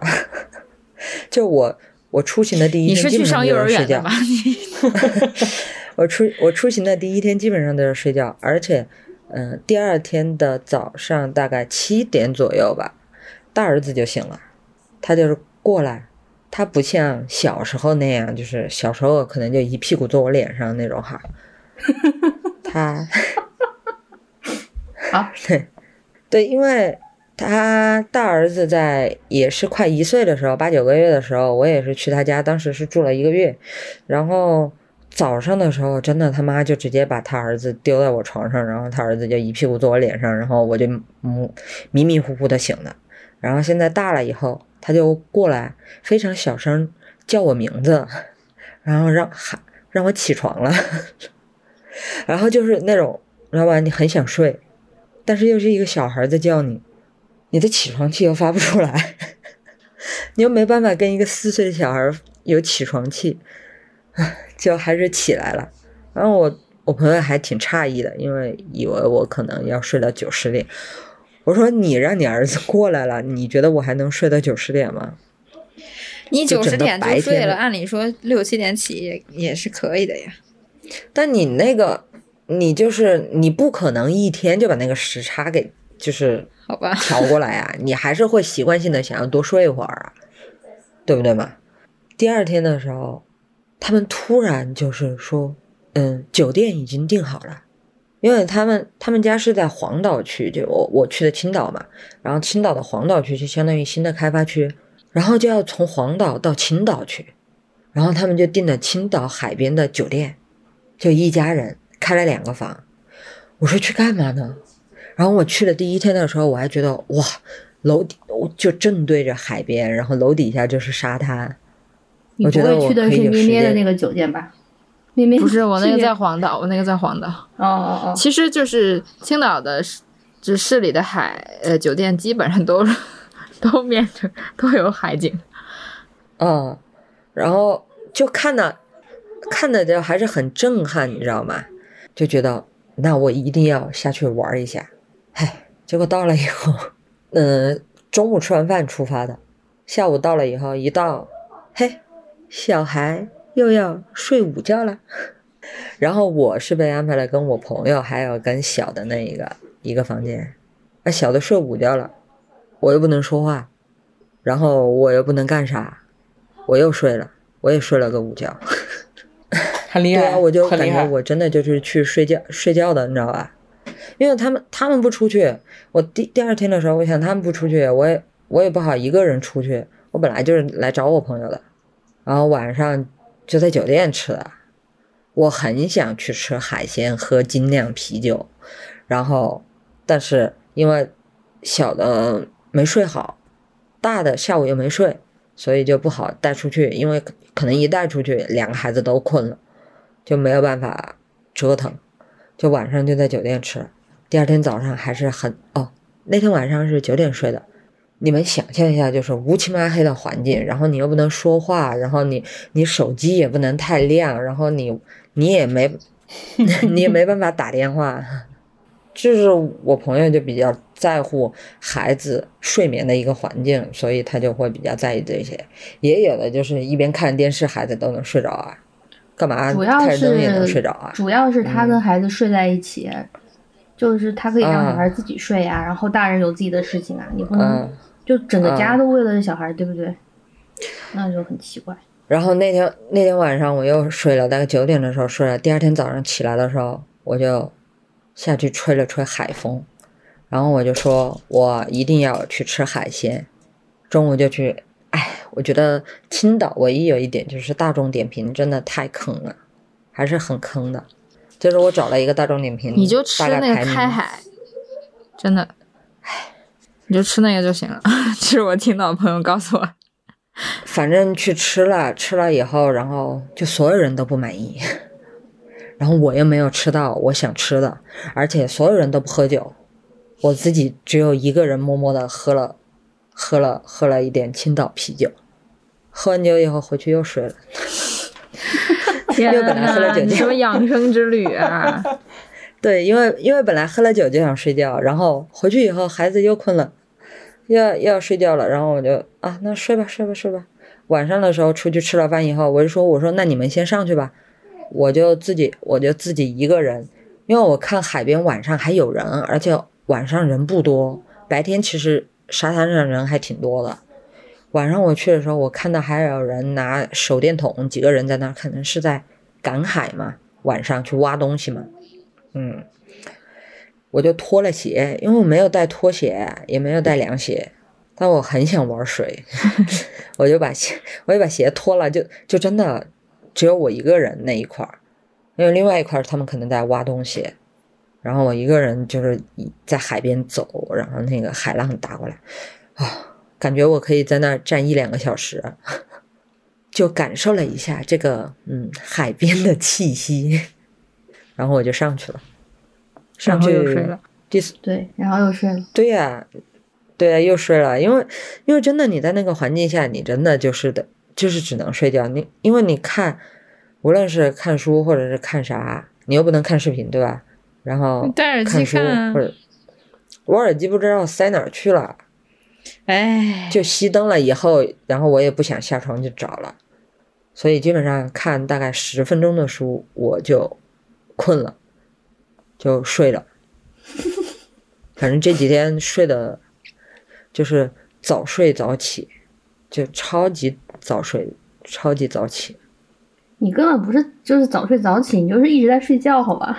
就我我出行的第一天，你是去上幼儿园的吧？我出我出行的第一天基本上都是睡觉，而且，嗯、呃，第二天的早上大概七点左右吧，大儿子就醒了，他就是过来，他不像小时候那样，就是小时候可能就一屁股坐我脸上那种哈，他。啊，对，对，因为他大儿子在也是快一岁的时候，八九个月的时候，我也是去他家，当时是住了一个月。然后早上的时候，真的他妈就直接把他儿子丢在我床上，然后他儿子就一屁股坐我脸上，然后我就嗯迷迷糊糊的醒了。然后现在大了以后，他就过来非常小声叫我名字，然后让喊让我起床了。然后就是那种，老板你很想睡。但是又是一个小孩在叫你，你的起床气又发不出来，你又没办法跟一个四岁的小孩有起床气，就还是起来了。然后我我朋友还挺诧异的，因为以为我可能要睡到九十点。我说你让你儿子过来了，你觉得我还能睡到九十点吗？你九十点就睡了，按理说六七点起 也, 也是可以的呀。但你那个，你就是你不可能一天就把那个时差给就是好吧调过来啊，你还是会习惯性的想要多睡一会儿啊，对不对嘛？第二天的时候，他们突然就是说，嗯，酒店已经订好了。因为他们他们家是在黄岛区，就我我去的青岛嘛，然后青岛的黄岛区就相当于新的开发区，然后就要从黄岛到青岛去，然后他们就订了青岛海边的酒店，就一家人开了两个房。我说去干嘛呢？然后我去了第一天的时候，我还觉得哇，楼底就正对着海边，然后楼底下就是沙滩。你不会去的是咩咩的那个酒店吧？不是，我那个在黄岛，我那个在黄岛。哦哦哦，其实就是青岛的，就市里的海呃酒店基本上都都面着都有海景。嗯，然后就看的看的就还是很震撼，你知道吗？就觉得那我一定要下去玩一下。唉，结果到了以后，嗯、呃，中午吃完饭出发的，下午到了以后一到，嘿，小孩又要睡午觉了。然后我是被安排了跟我朋友还有跟小的那一个一个房间，那小的睡午觉了，我又不能说话，然后我又不能干啥，我又睡了，我也睡了个午觉。很厉害。对啊，我就感觉我真的就是去睡觉睡觉的，你知道吧？因为他们他们不出去，我第第二天的时候，我想他们不出去，我也我也不好一个人出去，我本来就是来找我朋友的，然后晚上就在酒店吃的。我很想去吃海鲜喝精酿啤酒，然后但是因为小的没睡好，大的下午又没睡，所以就不好带出去，因为可能一带出去两个孩子都困了，就没有办法折腾，就晚上就在酒店吃。第二天早上还是很哦，那天晚上是九点睡的。你们想象一下，就是乌漆麻黑的环境，然后你又不能说话，然后你你手机也不能太亮，然后你你也没你也没办法打电话。就是我朋友就比较在乎孩子睡眠的一个环境，所以他就会比较在意这些。也有的就是一边看电视孩子都能睡着啊，干嘛看着东西也能睡着啊。主要是他跟孩子睡在一起、嗯、就是他可以让小孩自己睡啊、嗯、然后大人有自己的事情啊，你不能、嗯就整个家都为了小孩、嗯、对不对？那就很奇怪。然后那天那天晚上我又睡了，大概九点的时候睡了。第二天早上起来的时候，我就下去吹了吹海风，然后我就说我一定要去吃海鲜。中午就去，哎，我觉得青岛唯一有一点就是大众点评真的太坑了，还是很坑的。就是我找了一个大众点评，你就吃那个开海，真的，哎。你就吃那个就行了。其实我听到朋友告诉我，反正去吃了，吃了以后，然后就所有人都不满意，然后我又没有吃到我想吃的，而且所有人都不喝酒，我自己只有一个人默默的喝了喝了喝了一点青岛啤酒。喝完酒以后回去又睡了。天哪，你什么养生之旅啊？对，因为因为本来喝了酒就想睡觉，然后回去以后孩子又困了，又要又要睡觉了，然后我就啊，那睡吧睡吧睡吧。晚上的时候出去吃了饭以后，我就说我说那你们先上去吧，我就自己我就自己一个人，因为我看海边晚上还有人，而且晚上人不多，白天其实沙滩上人还挺多的。晚上我去的时候，我看到还有人拿手电筒，几个人在那，可能是在赶海嘛，晚上去挖东西嘛。嗯，我就脱了鞋，因为我没有带拖鞋，也没有带凉鞋，但我很想玩水，我就把鞋，我就把鞋脱了，就就真的只有我一个人那一块儿，因为另外一块他们可能在挖东西，然后我一个人就是在海边走，然后那个海浪打过来，啊，感觉我可以在那儿站一两个小时，就感受了一下这个嗯海边的气息。然后我就上去了，上去又睡了。第四对，然后又睡了。对呀、啊，对呀、啊，又睡了。因为，因为真的你在那个环境下，你真的就是的，就是只能睡觉。你因为你看，无论是看书或者是看啥，你又不能看视频对吧，然后戴耳机看啊，或者我耳机不知道塞哪儿去了，哎，就熄灯了以后，然后我也不想下床去找了，所以基本上看大概十分钟的书我就困了，就睡了。反正这几天睡的就是早睡早起，就超级早睡超级早起。你根本不是就是早睡早起，你就是一直在睡觉好吧。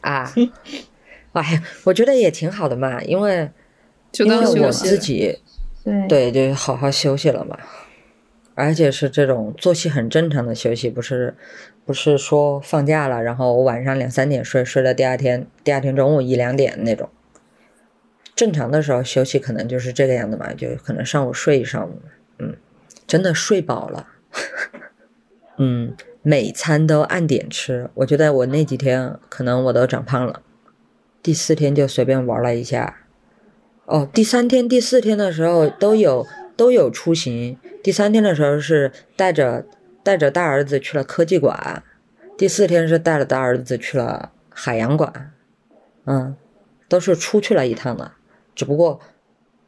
啊，哎，我觉得也挺好的嘛，因为就当休息了，因为我自己对对就好好休息了嘛，而且是这种作息很正常的休息，不是不是说放假了然后我晚上两三点睡，睡到第二天第二天中午一两点那种。正常的时候休息可能就是这个样子嘛，就可能上午睡一上午，嗯，真的睡饱了。嗯，每餐都按点吃，我觉得我那几天可能我都长胖了。第四天就随便玩了一下，哦，第三天第四天的时候都有都有出行，第三天的时候是带着带着大儿子去了科技馆，第四天是带着大儿子去了海洋馆，嗯，都是出去了一趟的，只不过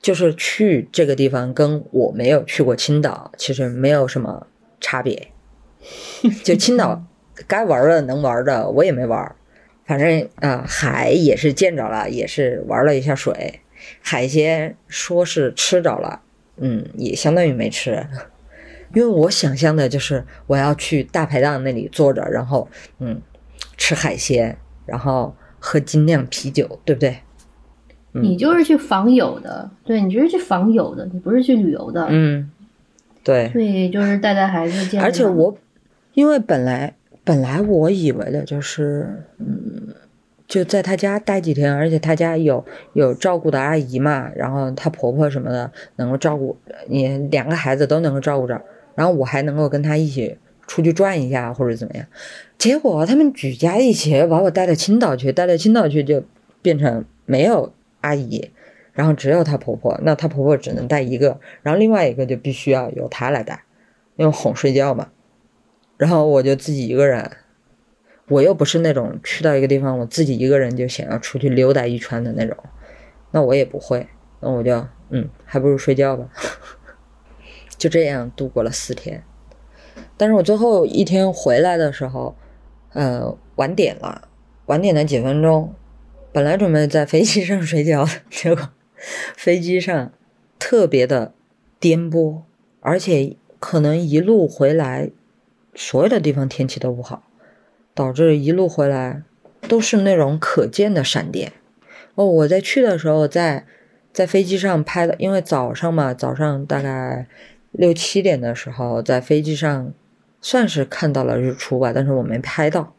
就是去这个地方跟我没有去过青岛其实没有什么差别，就青岛该玩的能玩的我也没玩，反正啊、呃、海也是见着了，也是玩了一下水，海鲜说是吃着了，嗯，也相当于没吃，因为我想象的就是我要去大排档那里坐着，然后嗯吃海鲜，然后喝精酿啤酒，对不对？嗯、你就是去访友的，对，你就是去访友的，你不是去旅游的，嗯，对，所以就是带带孩子见。而且我因为本来本来我以为的就是嗯。就在他家待几天，而且他家有有照顾的阿姨嘛，然后他婆婆什么的能够照顾你，两个孩子都能够照顾着，然后我还能够跟他一起出去转一下或者怎么样。结果他们举家一起把我带到青岛去，带到青岛去就变成没有阿姨，然后只有他婆婆，那他婆婆只能带一个，然后另外一个就必须要由他来带，因为哄睡觉嘛。然后我就自己一个人。我又不是那种去到一个地方我自己一个人就想要出去溜达一圈的那种，那我也不会，那我就嗯还不如睡觉吧。就这样度过了四天，但是我最后一天回来的时候呃晚点了晚点了几分钟，本来准备在飞机上睡觉的，结果飞机上特别的颠簸，而且可能一路回来所有的地方天气都不好，导致一路回来都是那种可见的闪电。哦，我在去的时候在在飞机上拍的，因为早上嘛，早上大概六七点的时候在飞机上算是看到了日出吧，但是我没拍到，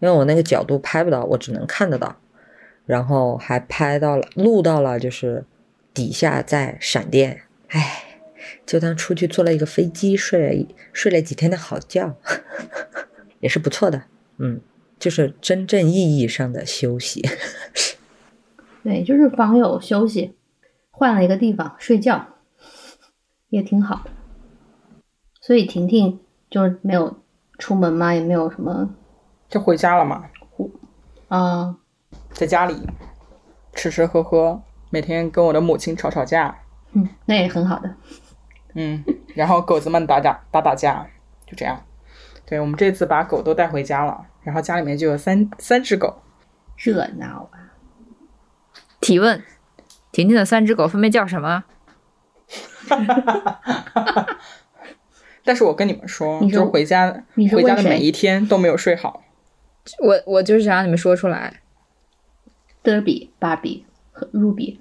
因为我那个角度拍不到，我只能看得到。然后还拍到了录到了就是底下在闪电，哎，就当出去坐了一个飞机，睡了睡了几天的好觉，也是不错的。嗯，就是真正意义上的休息。对，就是访友休息，换了一个地方睡觉也挺好的。所以婷婷就是没有出门嘛，也没有什么，就回家了嘛。啊，在家里吃吃喝喝，每天跟我的母亲吵吵架。嗯，那也很好的。嗯，然后狗子们打打打打架，就这样。对，我们这次把狗都带回家了，然后家里面就有三三只狗，热闹啊！提问：婷婷的三只狗分别叫什么？但是我跟你们说，你就是回家回家的每一天都没有睡好。我我就是想让你们说出来。德比、芭比和露比。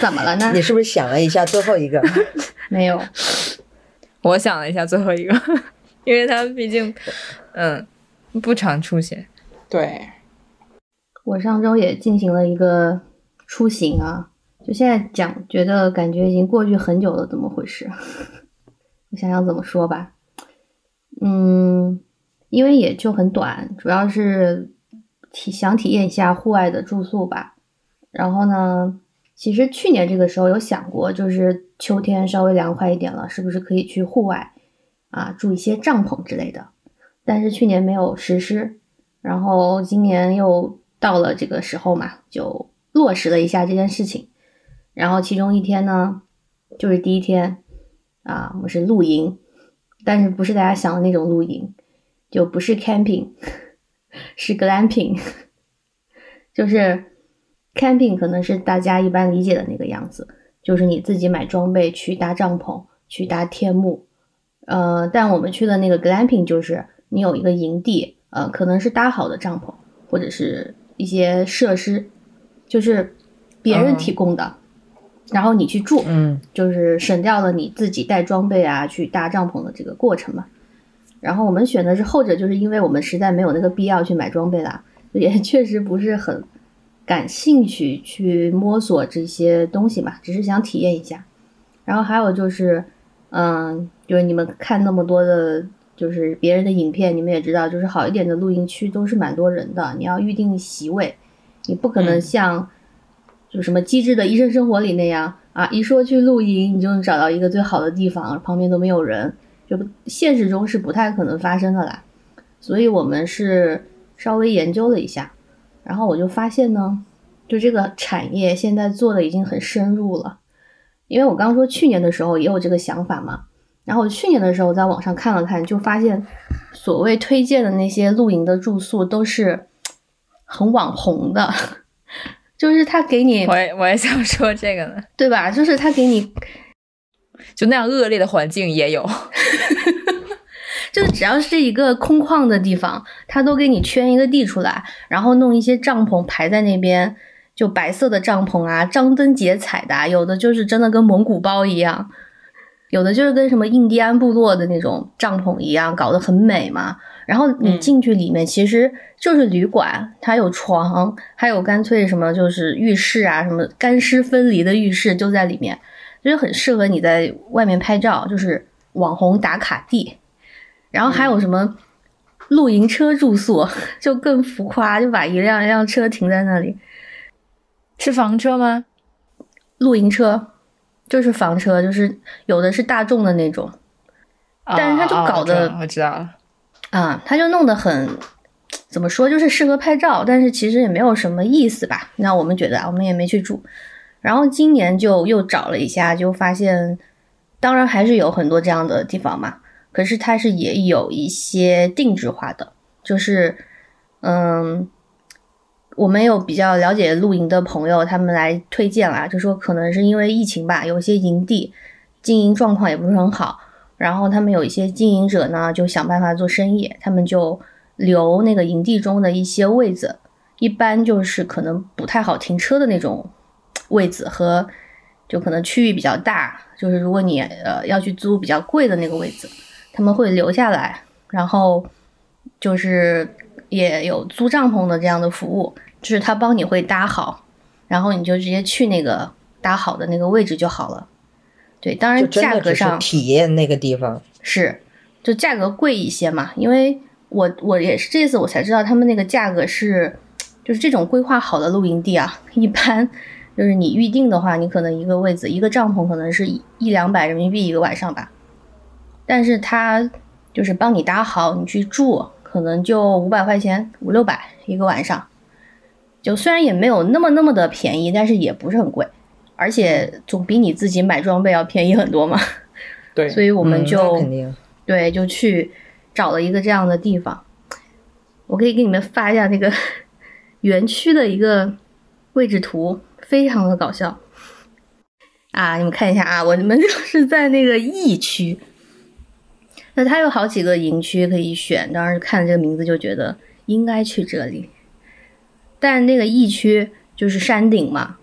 怎么了呢？你是不是想了一下最后一个？没有，我想了一下最后一个，因为他毕竟嗯不常出现。对，我上周也进行了一个出行啊，就现在讲觉得感觉已经过去很久了，怎么回事？我想想怎么说吧，嗯，因为也就很短，主要是体想体验一下户外的住宿吧。然后呢，其实去年这个时候有想过，就是秋天稍微凉快一点了，是不是可以去户外啊，住一些帐篷之类的，但是去年没有实施，然后今年又到了这个时候嘛，就落实了一下这件事情。然后其中一天呢，就是第一天啊，我是露营，但是不是大家想的那种露营，就不是 camping， 是 glamping， 就是 camping 可能是大家一般理解的那个样子，就是你自己买装备去搭帐篷，去搭天幕。呃，但我们去的那个 glamping 就是你有一个营地，呃，可能是搭好的帐篷或者是一些设施，就是别人提供的，嗯、然后你去住，嗯，就是省掉了你自己带装备啊去搭帐篷的这个过程嘛。然后我们选的是后者，就是因为我们实在没有那个必要去买装备啦，也确实不是很感兴趣去摸索这些东西嘛，只是想体验一下。然后还有就是。嗯，就是你们看那么多的就是别人的影片，你们也知道，就是好一点的露营区都是蛮多人的，你要预定席位，你不可能像就什么机智的医生生活里那样啊，一说去露营你就能找到一个最好的地方，旁边都没有人，就现实中是不太可能发生的啦。所以我们是稍微研究了一下，然后我就发现呢，就这个产业现在做的已经很深入了。因为我刚说去年的时候也有这个想法嘛，然后去年的时候在网上看了看，就发现所谓推荐的那些露营的住宿都是很网红的，就是他给你，我也我也想说这个呢，对吧？就是他给你就那样恶劣的环境也有，就是只要是一个空旷的地方，他都给你圈一个地出来，然后弄一些帐篷排在那边。就白色的帐篷啊，张灯结彩的、啊、有的就是真的跟蒙古包一样，有的就是跟什么印第安部落的那种帐篷一样，搞得很美嘛。然后你进去里面其实就是旅馆，它有床，还有干脆什么就是浴室啊，什么干湿分离的浴室就在里面，就是很适合你在外面拍照，就是网红打卡地。然后还有什么露营车住宿，就更浮夸，就把一辆一辆车停在那里。是房车吗？露营车就是房车，就是有的是大众的那种，哦、但是他就搞得、哦、我知道了啊，他就弄得很怎么说，就是适合拍照，但是其实也没有什么意思吧。那我们觉得我们也没去住，然后今年就又找了一下，就发现当然还是有很多这样的地方嘛，可是它是也有一些定制化的，就是嗯。我们有比较了解露营的朋友，他们来推荐啦，就说可能是因为疫情吧，有些营地经营状况也不是很好，然后他们有一些经营者呢就想办法做生意，他们就留那个营地中的一些位子，一般就是可能不太好停车的那种位子，和就可能区域比较大，就是如果你呃要去租比较贵的那个位子，他们会留下来，然后就是也有租帐篷的这样的服务，就是他帮你会搭好，然后你就直接去那个搭好的那个位置就好了。对，当然价格上体验那个地方是就价格贵一些嘛，因为我我也是这次我才知道他们那个价格是就是这种规划好的露营地啊，一般就是你预定的话，你可能一个位置一个帐篷可能是一两百人民币一个晚上吧，但是他就是帮你搭好，你去住。可能就五百块钱五六百一个晚上，就虽然也没有那么那么的便宜，但是也不是很贵，而且总比你自己买装备要便宜很多嘛。对，所以我们就、嗯、对就去找了一个这样的地方。我可以给你们发一下那个园区的一个位置图，非常的搞笑啊！你们看一下啊，我们就是在那个 E 区。那它有好几个营区可以选，当时看这个名字就觉得应该去这里，但那个 E 区就是山顶嘛，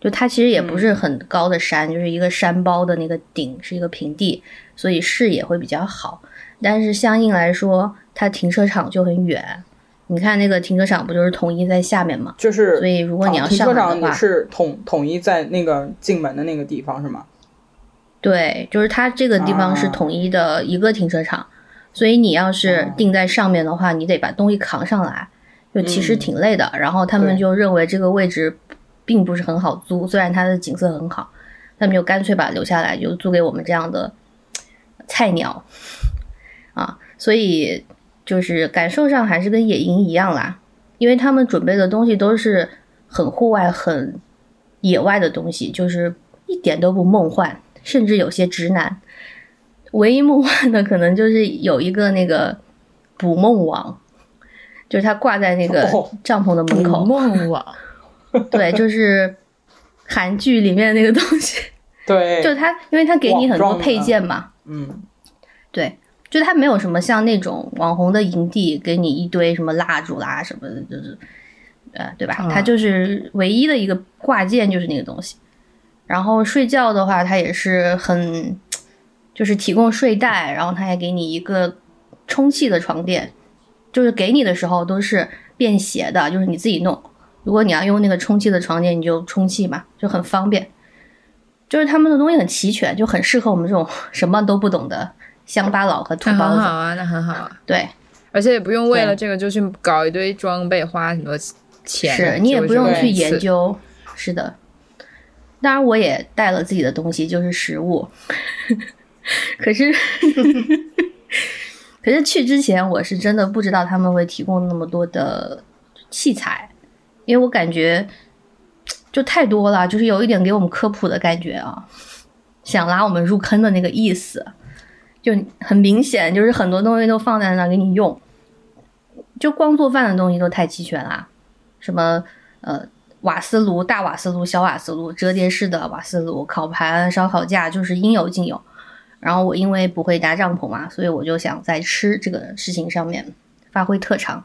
就它其实也不是很高的山、嗯、就是一个山包的那个顶是一个平地，所以视野会比较好，但是相应来说它停车场就很远，你看那个停车场不就是统一在下面吗？就是所以如果你要上来的话，停车场是统统一在那个进门的那个地方是吗？对，就是它这个地方是统一的一个停车场、啊、所以你要是定在上面的话、啊、你得把东西扛上来，就其实挺累的、嗯、然后他们就认为这个位置并不是很好租，虽然它的景色很好，他们就干脆把它留下来，就租给我们这样的菜鸟。啊，所以就是感受上还是跟野营一样啦，因为他们准备的东西都是很户外很野外的东西，就是一点都不梦幻，甚至有些直男。唯一梦幻的可能就是有一个那个捕梦网，就是它挂在那个帐篷的门口。哦、捕梦网，对，就是韩剧里面那个东西。对，就它，因为它给你很多配件嘛。嗯，对，就它没有什么像那种网红的营地给你一堆什么蜡烛啦什么的，就是呃，对吧？嗯、它就是唯一的一个挂件就是那个东西。然后睡觉的话，它也是很。就是提供睡袋，然后他还给你一个充气的床垫，就是给你的时候都是便携的，就是你自己弄，如果你要用那个充气的床垫你就充气嘛，就很方便。就是他们的东西很齐全，就很适合我们这种什么都不懂的乡巴佬和土包子。那很好啊，那很好啊。对，而且也不用为了这个就去搞一堆装备花很多钱，是你也不用去研究。是的，当然我也带了自己的东西，就是食物。可是可是去之前我是真的不知道他们会提供那么多的器材，因为我感觉就太多了，就是有一点给我们科普的感觉啊，想拉我们入坑的那个意思，就很明显，就是很多东西都放在那给你用，就光做饭的东西都太齐全啦，什么呃瓦斯炉、大瓦斯炉、小瓦斯炉、折叠式的瓦斯炉、烤盘、烧烤架，就是应有尽有。然后我因为不会搭帐篷嘛，所以我就想在吃这个事情上面发挥特长，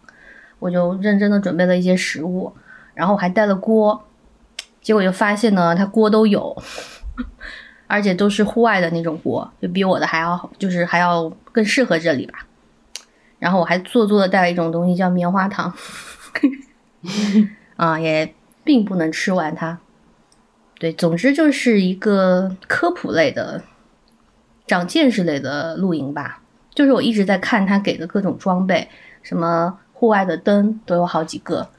我就认真的准备了一些食物，然后我还带了锅，结果就发现呢，它锅都有，而且都是户外的那种锅，就比我的还要，就是还要更适合这里吧。然后我还做作的带了一种东西叫棉花糖，啊，也并不能吃完它。对，总之就是一个科普类的。长见识类的露营吧，就是我一直在看他给的各种装备，什么户外的灯都有好几个，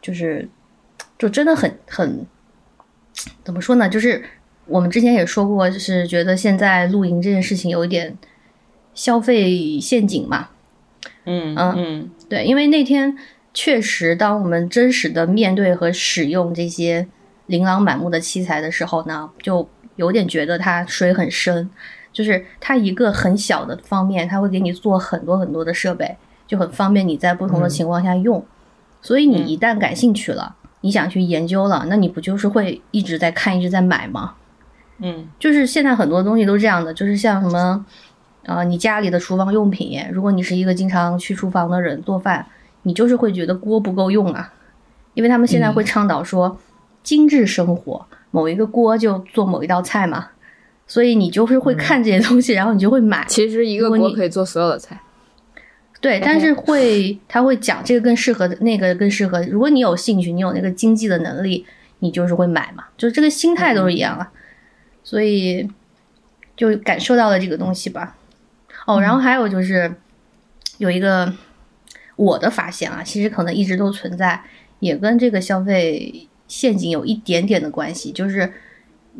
就是就真的很很怎么说呢，就是我们之前也说过，就是觉得现在露营这件事情有一点消费陷阱嘛。嗯嗯嗯，对，因为那天确实当我们真实的面对和使用这些琳琅满目的器材的时候呢，就有点觉得它水很深，就是它一个很小的方面，它会给你做很多很多的设备，就很方便你在不同的情况下用。嗯、所以你一旦感兴趣了、嗯，你想去研究了，那你不就是会一直在看，一直在买吗？嗯，就是现在很多东西都这样的，就是像什么，呃，你家里的厨房用品，如果你是一个经常去厨房的人做饭，你就是会觉得锅不够用啊，因为他们现在会倡导说、嗯、精致生活，某一个锅就做某一道菜嘛。所以你就是会看这些东西、嗯、然后你就会买。其实一个锅可以做所有的菜。对，但是会他会讲这个更适合那个更适合，如果你有兴趣，你有那个经济的能力，你就是会买嘛，就这个心态都是一样啊、嗯、所以就感受到了这个东西吧。哦，然后还有就是有一个我的发现啊，其实可能一直都存在，也跟这个消费陷阱有一点点的关系，就是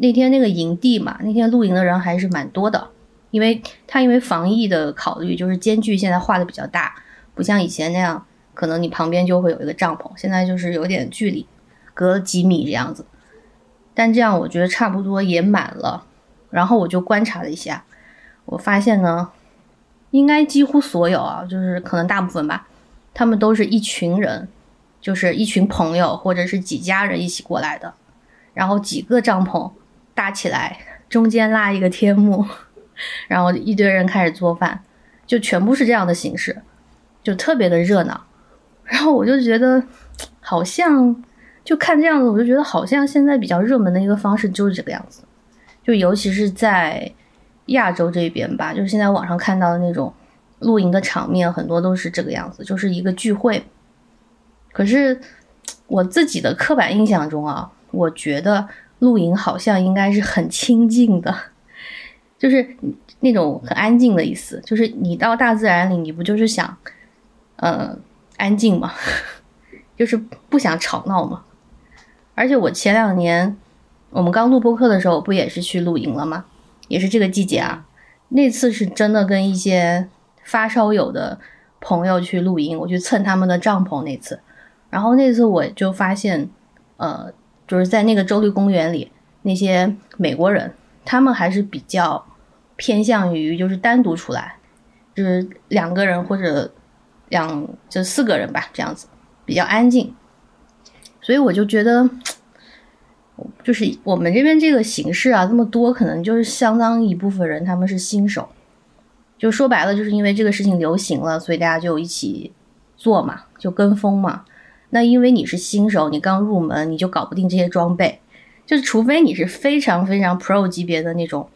那天那个营地嘛，那天露营的人还是蛮多的，因为他因为防疫的考虑，就是间距现在画的比较大，不像以前那样可能你旁边就会有一个帐篷，现在就是有点距离，隔几米这样子，但这样我觉得差不多也满了。然后我就观察了一下，我发现呢，应该几乎所有啊，就是可能大部分吧，他们都是一群人，就是一群朋友或者是几家人一起过来的，然后几个帐篷搭起来，中间拉一个天幕，然后一堆人开始做饭，就全部是这样的形式，就特别的热闹。然后我就觉得好像就看这样子，我就觉得好像现在比较热门的一个方式就是这个样子，就尤其是在亚洲这边吧，就是现在网上看到的那种露营的场面很多都是这个样子，就是一个聚会。可是我自己的刻板印象中啊，我觉得露营好像应该是很清静的，就是那种很安静的意思，就是你到大自然里你不就是想呃安静吗？就是不想吵闹吗？而且我前两年我们刚录播客的时候不也是去露营了吗？也是这个季节啊，那次是真的跟一些发烧友的朋友去露营，我去蹭他们的帐篷那次，然后那次我就发现呃，就是在那个州立公园里那些美国人他们还是比较偏向于就是单独出来，就是两个人或者两就四个人吧，这样子比较安静。所以我就觉得就是我们这边这个形式啊这么多，可能就是相当一部分人他们是新手，就说白了就是因为这个事情流行了，所以大家就一起做嘛，就跟风嘛。那因为你是新手，你刚入门，你就搞不定这些装备，就是除非你是非常非常 pro 级别的那种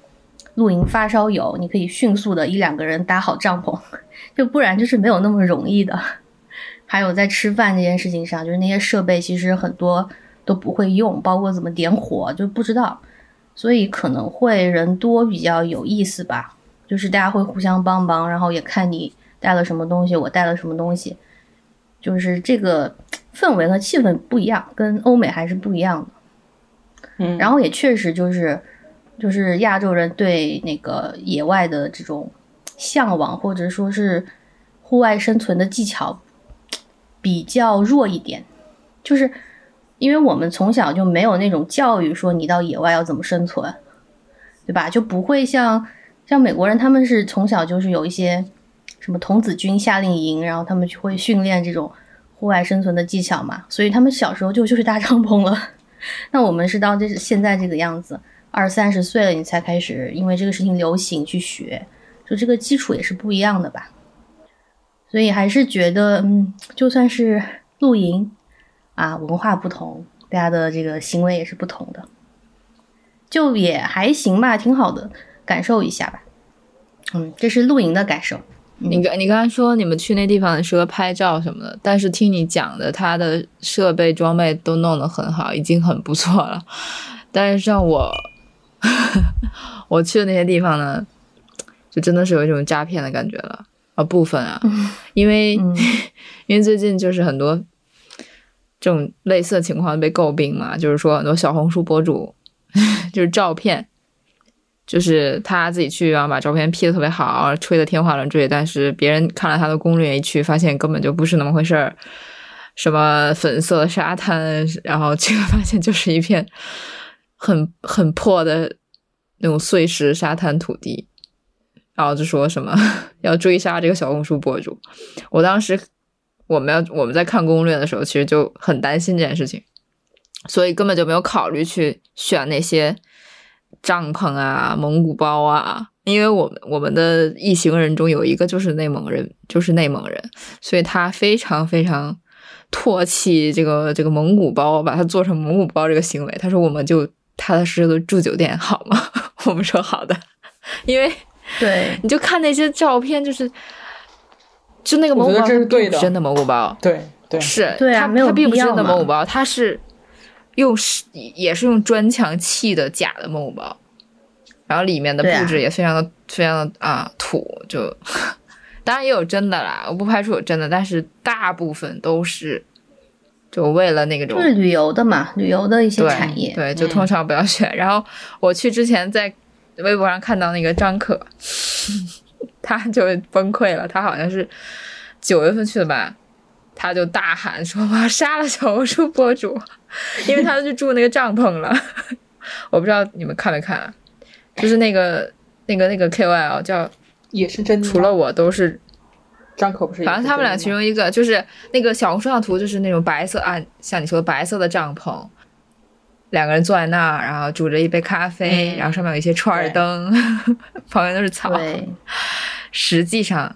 露营发烧友，你可以迅速的一两个人搭好帐篷，就不然就是没有那么容易的。还有在吃饭这件事情上，就是那些设备其实很多都不会用，包括怎么点火就不知道，所以可能会人多比较有意思吧，就是大家会互相帮忙，然后也看你带了什么东西，我带了什么东西，就是这个氛围和气氛不一样，跟欧美还是不一样的。嗯，然后也确实就是就是亚洲人对那个野外的这种向往，或者说是户外生存的技巧比较弱一点，就是因为我们从小就没有那种教育说你到野外要怎么生存，对吧？就不会像像美国人他们是从小就是有一些什么童子军夏令营，然后他们就会训练这种户外生存的技巧嘛，所以他们小时候就就是搭帐篷了。那我们是到这现在这个样子，二三十岁了你才开始因为这个事情流行去学，就这个基础也是不一样的吧。所以还是觉得嗯，就算是露营啊，文化不同，大家的这个行为也是不同的，就也还行吧，挺好的，感受一下吧。嗯，这是露营的感受。嗯、你刚你刚才说你们去那地方说拍照什么的，但是听你讲的，他的设备装备都弄得很好，已经很不错了。但是像我，我去的那些地方呢，就真的是有一种诈骗的感觉了啊，部分啊，嗯、因为、嗯、因为最近就是很多。这种类似的情况被诟病嘛，就是说很多小红书博主就是照片，就是他自己去然后把照片 P 的特别好，吹的天花乱坠，但是别人看了他的攻略一去发现根本就不是那么回事儿，什么粉色沙滩，然后结果发现就是一片很很破的那种碎石沙滩土地，然后就说什么要追杀这个小红书博主。我当时我们要我们在看攻略的时候其实就很担心这件事情，所以根本就没有考虑去选那些帐篷啊蒙古包啊，因为我们我们的一行人中有一个就是内蒙人，就是内蒙人，所以他非常非常唾弃这个这个蒙古包，把它做成蒙古包这个行为。他说我们就踏踏实实的住酒店好吗？我们说好的，因为对你就看那些照片，就是就那个蒙古包是对的，真的蒙古包，对对是，对啊，没有必要嘛，它并不是真的蒙古包，它是用也是用砖墙砌的假的蒙古包，然后里面的布置也非常的、啊、非常的啊土，就当然也有真的啦，我不排除有真的，但是大部分都是就为了那个种就是旅游的嘛，旅游的一些产业，对，对就通常不要选。嗯、然后我去之前在微博上看到那个张可。他就崩溃了，他好像是九月份去的吧，他就大喊说我要杀了小红书博主，因为他就住那个帐篷了。我不知道你们看没看、啊，就是那个那个那个 K O L 叫也是真的，除了我都是张口不是，反正他们俩其中一个就是那个小红书上图，就是那种白色啊，像你说的白色的帐篷。两个人坐在那儿，然后煮着一杯咖啡、嗯、然后上面有一些串灯旁边都是草，实际上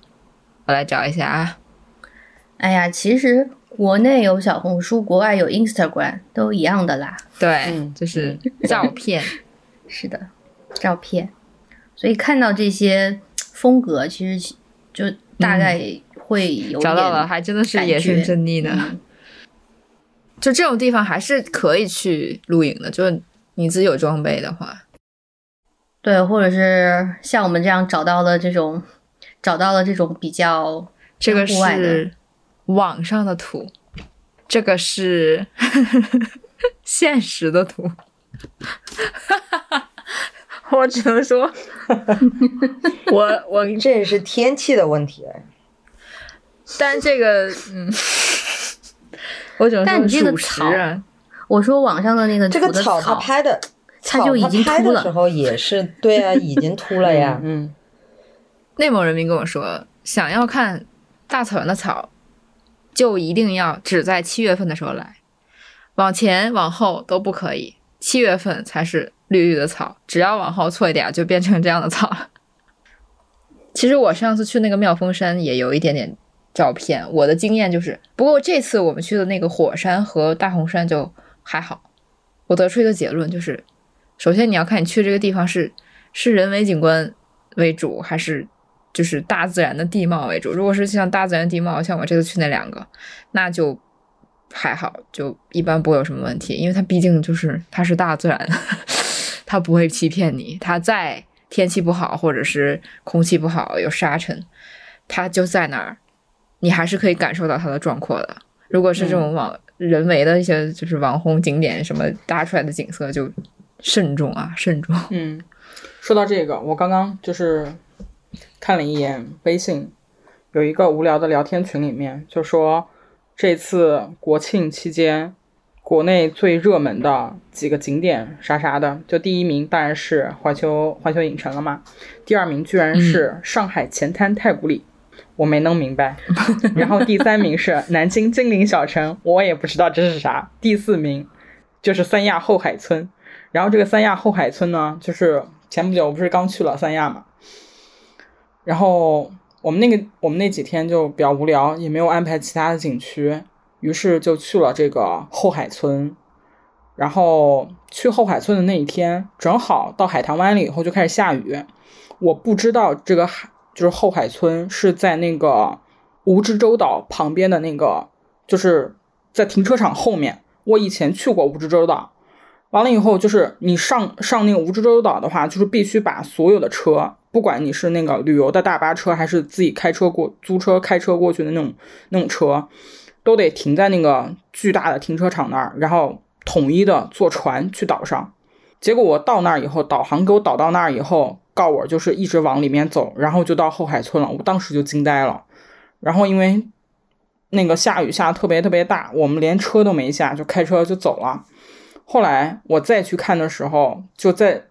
我来找一下啊。哎呀，其实国内有小红书，国外有 Instagram 都一样的啦，对、嗯、就是照片是的，照片，所以看到这些风格其实就大概会有点、嗯、找到了，还真的是野生真谛呢、嗯，就这种地方还是可以去露营的，就是你自己有装备的话，对，或者是像我们这样找到了这种找到了这种比较这个是网上的图，这个是现实的图，我只能说我我这也是天气的问题，但这个嗯，我只能说、啊、但你这个草，我说网上的那个这个草，它拍的，它就已经秃了。时候也是对啊，已经秃了呀。嗯，内蒙人民跟我说，想要看大草原的草，就一定要只在七月份的时候来，往前往后都不可以，七月份才是绿绿的草，只要往后错一点就变成这样的草了。其实我上次去那个妙峰山也有一点点照片，我的经验就是，不过这次我们去的那个火山和大红山就还好。我得出一个结论，就是首先你要看你去这个地方是是人为景观为主，还是就是大自然的地貌为主。如果是像大自然地貌，像我这次去那两个，那就还好，就一般不会有什么问题，因为它毕竟就是它是大自然，它不会欺骗你。它在天气不好或者是空气不好有沙尘，它就在那儿，你还是可以感受到它的壮阔的。如果是这种网、嗯、人为的一些就是网红景点什么搭出来的景色，就慎重啊，慎重。嗯，说到这个，我刚刚就是看了一眼微信，有一个无聊的聊天群，里面就说这次国庆期间国内最热门的几个景点啥啥的，就第一名当然是环球环球影城了嘛，第二名居然是上海前滩太古里、嗯、我没弄明白然后第三名是南京金陵小城，我也不知道这是啥，第四名就是三亚后海村。然后这个三亚后海村呢，就是前不久我不是刚去了三亚嘛，然后我们那个我们那几天就比较无聊，也没有安排其他的景区，于是就去了这个后海村。然后去后海村的那一天正好到海棠湾里以后就开始下雨，我不知道这个就是后海村是在那个蜈支洲岛旁边的那个，就是在停车场后面。我以前去过蜈支洲岛，完了以后就是你上上那个蜈支洲岛的话，就是必须把所有的车，不管你是那个旅游的大巴车还是自己开车过租车开车过去的那种那种车，都得停在那个巨大的停车场那儿，然后统一的坐船去岛上。结果我到那儿以后，导航给我导到那儿以后，告我就是一直往里面走，然后就到后海村了。我当时就惊呆了。然后因为那个下雨下特别特别大，我们连车都没下就开车就走了。后来我再去看的时候，就在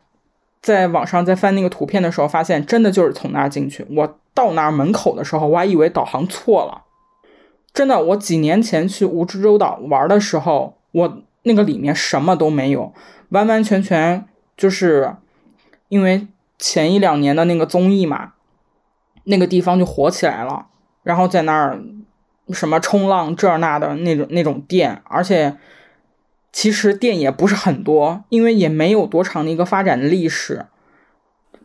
在网上在翻那个图片的时候，发现真的就是从那儿进去。我到那儿门口的时候，我还以为导航错了。真的，我几年前去蜈支洲岛玩的时候，我那个里面什么都没有，完完全全就是因为前一两年的那个综艺嘛，那个地方就火起来了，然后在那儿什么冲浪这那的那种那种店，而且其实店也不是很多，因为也没有多长的一个发展历史，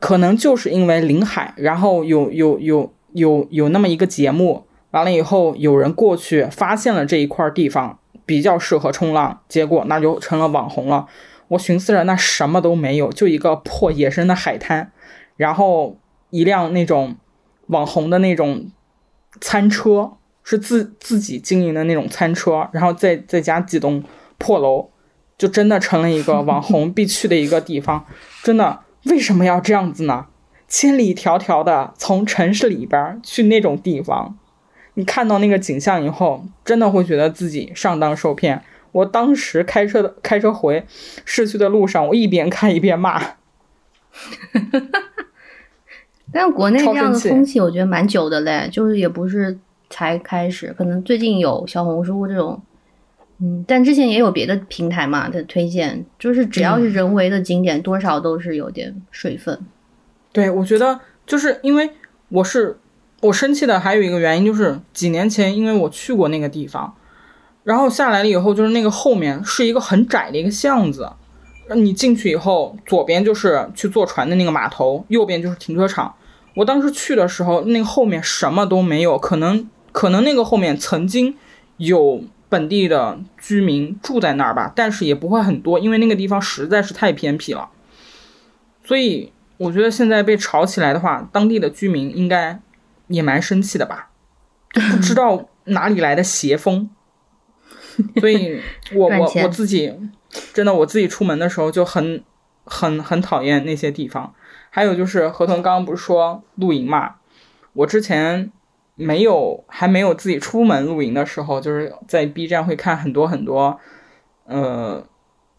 可能就是因为临海，然后有有有有有那么一个节目，完了以后有人过去发现了这一块地方比较适合冲浪，结果那就成了网红了。我寻思着那什么都没有，就一个破野生的海滩，然后一辆那种网红的那种餐车，是自自己经营的那种餐车，然后再再加几栋破楼，就真的成了一个网红必去的一个地方。真的，为什么要这样子呢？千里迢迢的从城市里边去那种地方，你看到那个景象以后，真的会觉得自己上当受骗。我当时开车的开车回市区的路上，我一边开一边骂。但国内这样的风气我觉得蛮久的嘞，就是也不是才开始，可能最近有小红书这种。嗯，但之前也有别的平台嘛的推荐，就是只要是人为的景点、嗯、多少都是有点水分。对，我觉得就是因为我是我生气的还有一个原因，就是几年前因为我去过那个地方，然后下来了以后，就是那个后面是一个很窄的一个巷子，你进去以后左边就是去坐船的那个码头，右边就是停车场。我当时去的时候那个后面什么都没有，可能可能那个后面曾经有本地的居民住在那儿吧，但是也不会很多，因为那个地方实在是太偏僻了。所以我觉得现在被炒起来的话，当地的居民应该也蛮生气的吧，不知道哪里来的邪风。所以我我我自己真的我自己出门的时候就很很很讨厌那些地方。还有就是合同刚刚不是说露营嘛，我之前没有还没有自己出门露营的时候，就是在 B 站会看很多很多呃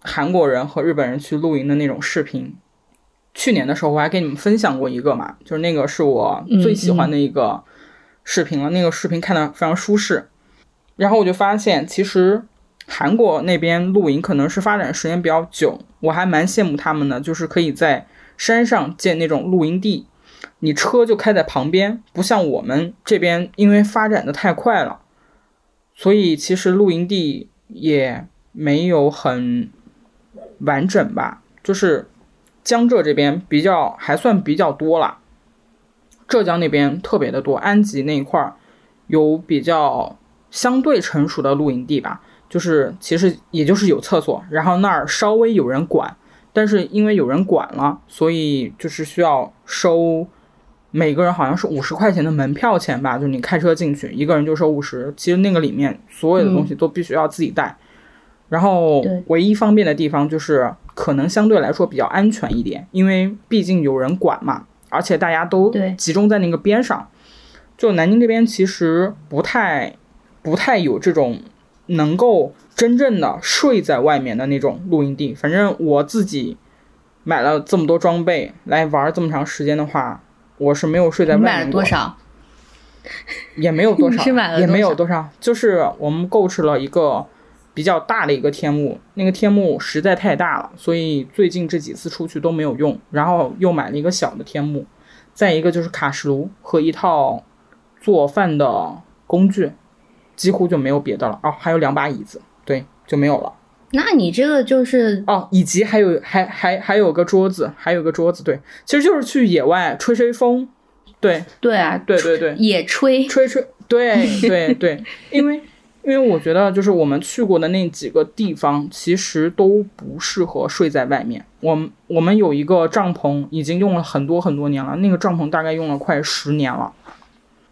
韩国人和日本人去露营的那种视频。去年的时候我还给你们分享过一个嘛，就是那个是我最喜欢的一个视频了，嗯嗯，那个视频看得非常舒适。然后我就发现其实韩国那边露营可能是发展时间比较久，我还蛮羡慕他们的，就是可以在山上建那种露营地，你车就开在旁边，不像我们这边因为发展的太快了，所以其实露营地也没有很完整吧。就是江浙这边比较还算比较多啦，浙江那边特别的多，安吉那一块有比较相对成熟的露营地吧，就是其实也就是有厕所，然后那儿稍微有人管，但是因为有人管了，所以就是需要收每个人好像是五十块钱的门票钱吧，就是你开车进去一个人就收五十。其实那个里面所有的东西都必须要自己带，嗯，然后唯一方便的地方就是可能相对来说比较安全一点，因为毕竟有人管嘛，而且大家都集中在那个边上。就南京这边其实不太不太有这种能够真正的睡在外面的那种露营地。反正我自己买了这么多装备来玩这么长时间的话，我是没有睡在外面。你买了多少？也没有多少，也没有多少。就是我们购置了一个比较大的一个天幕，那个天幕实在太大了，所以最近这几次出去都没有用。然后又买了一个小的天幕，再一个就是卡式炉和一套做饭的工具。几乎就没有别的了哦，还有两把椅子，对，就没有了。那你这个就是哦，以及还有还还还有个桌子，还有个桌子，对，其实就是去野外吹吹风，对对啊，对对对，野吹吹吹，对对对，因为因为我觉得就是我们去过的那几个地方，其实都不适合睡在外面。我们我们有一个帐篷已经用了很多很多年了，那个帐篷大概用了快十年了。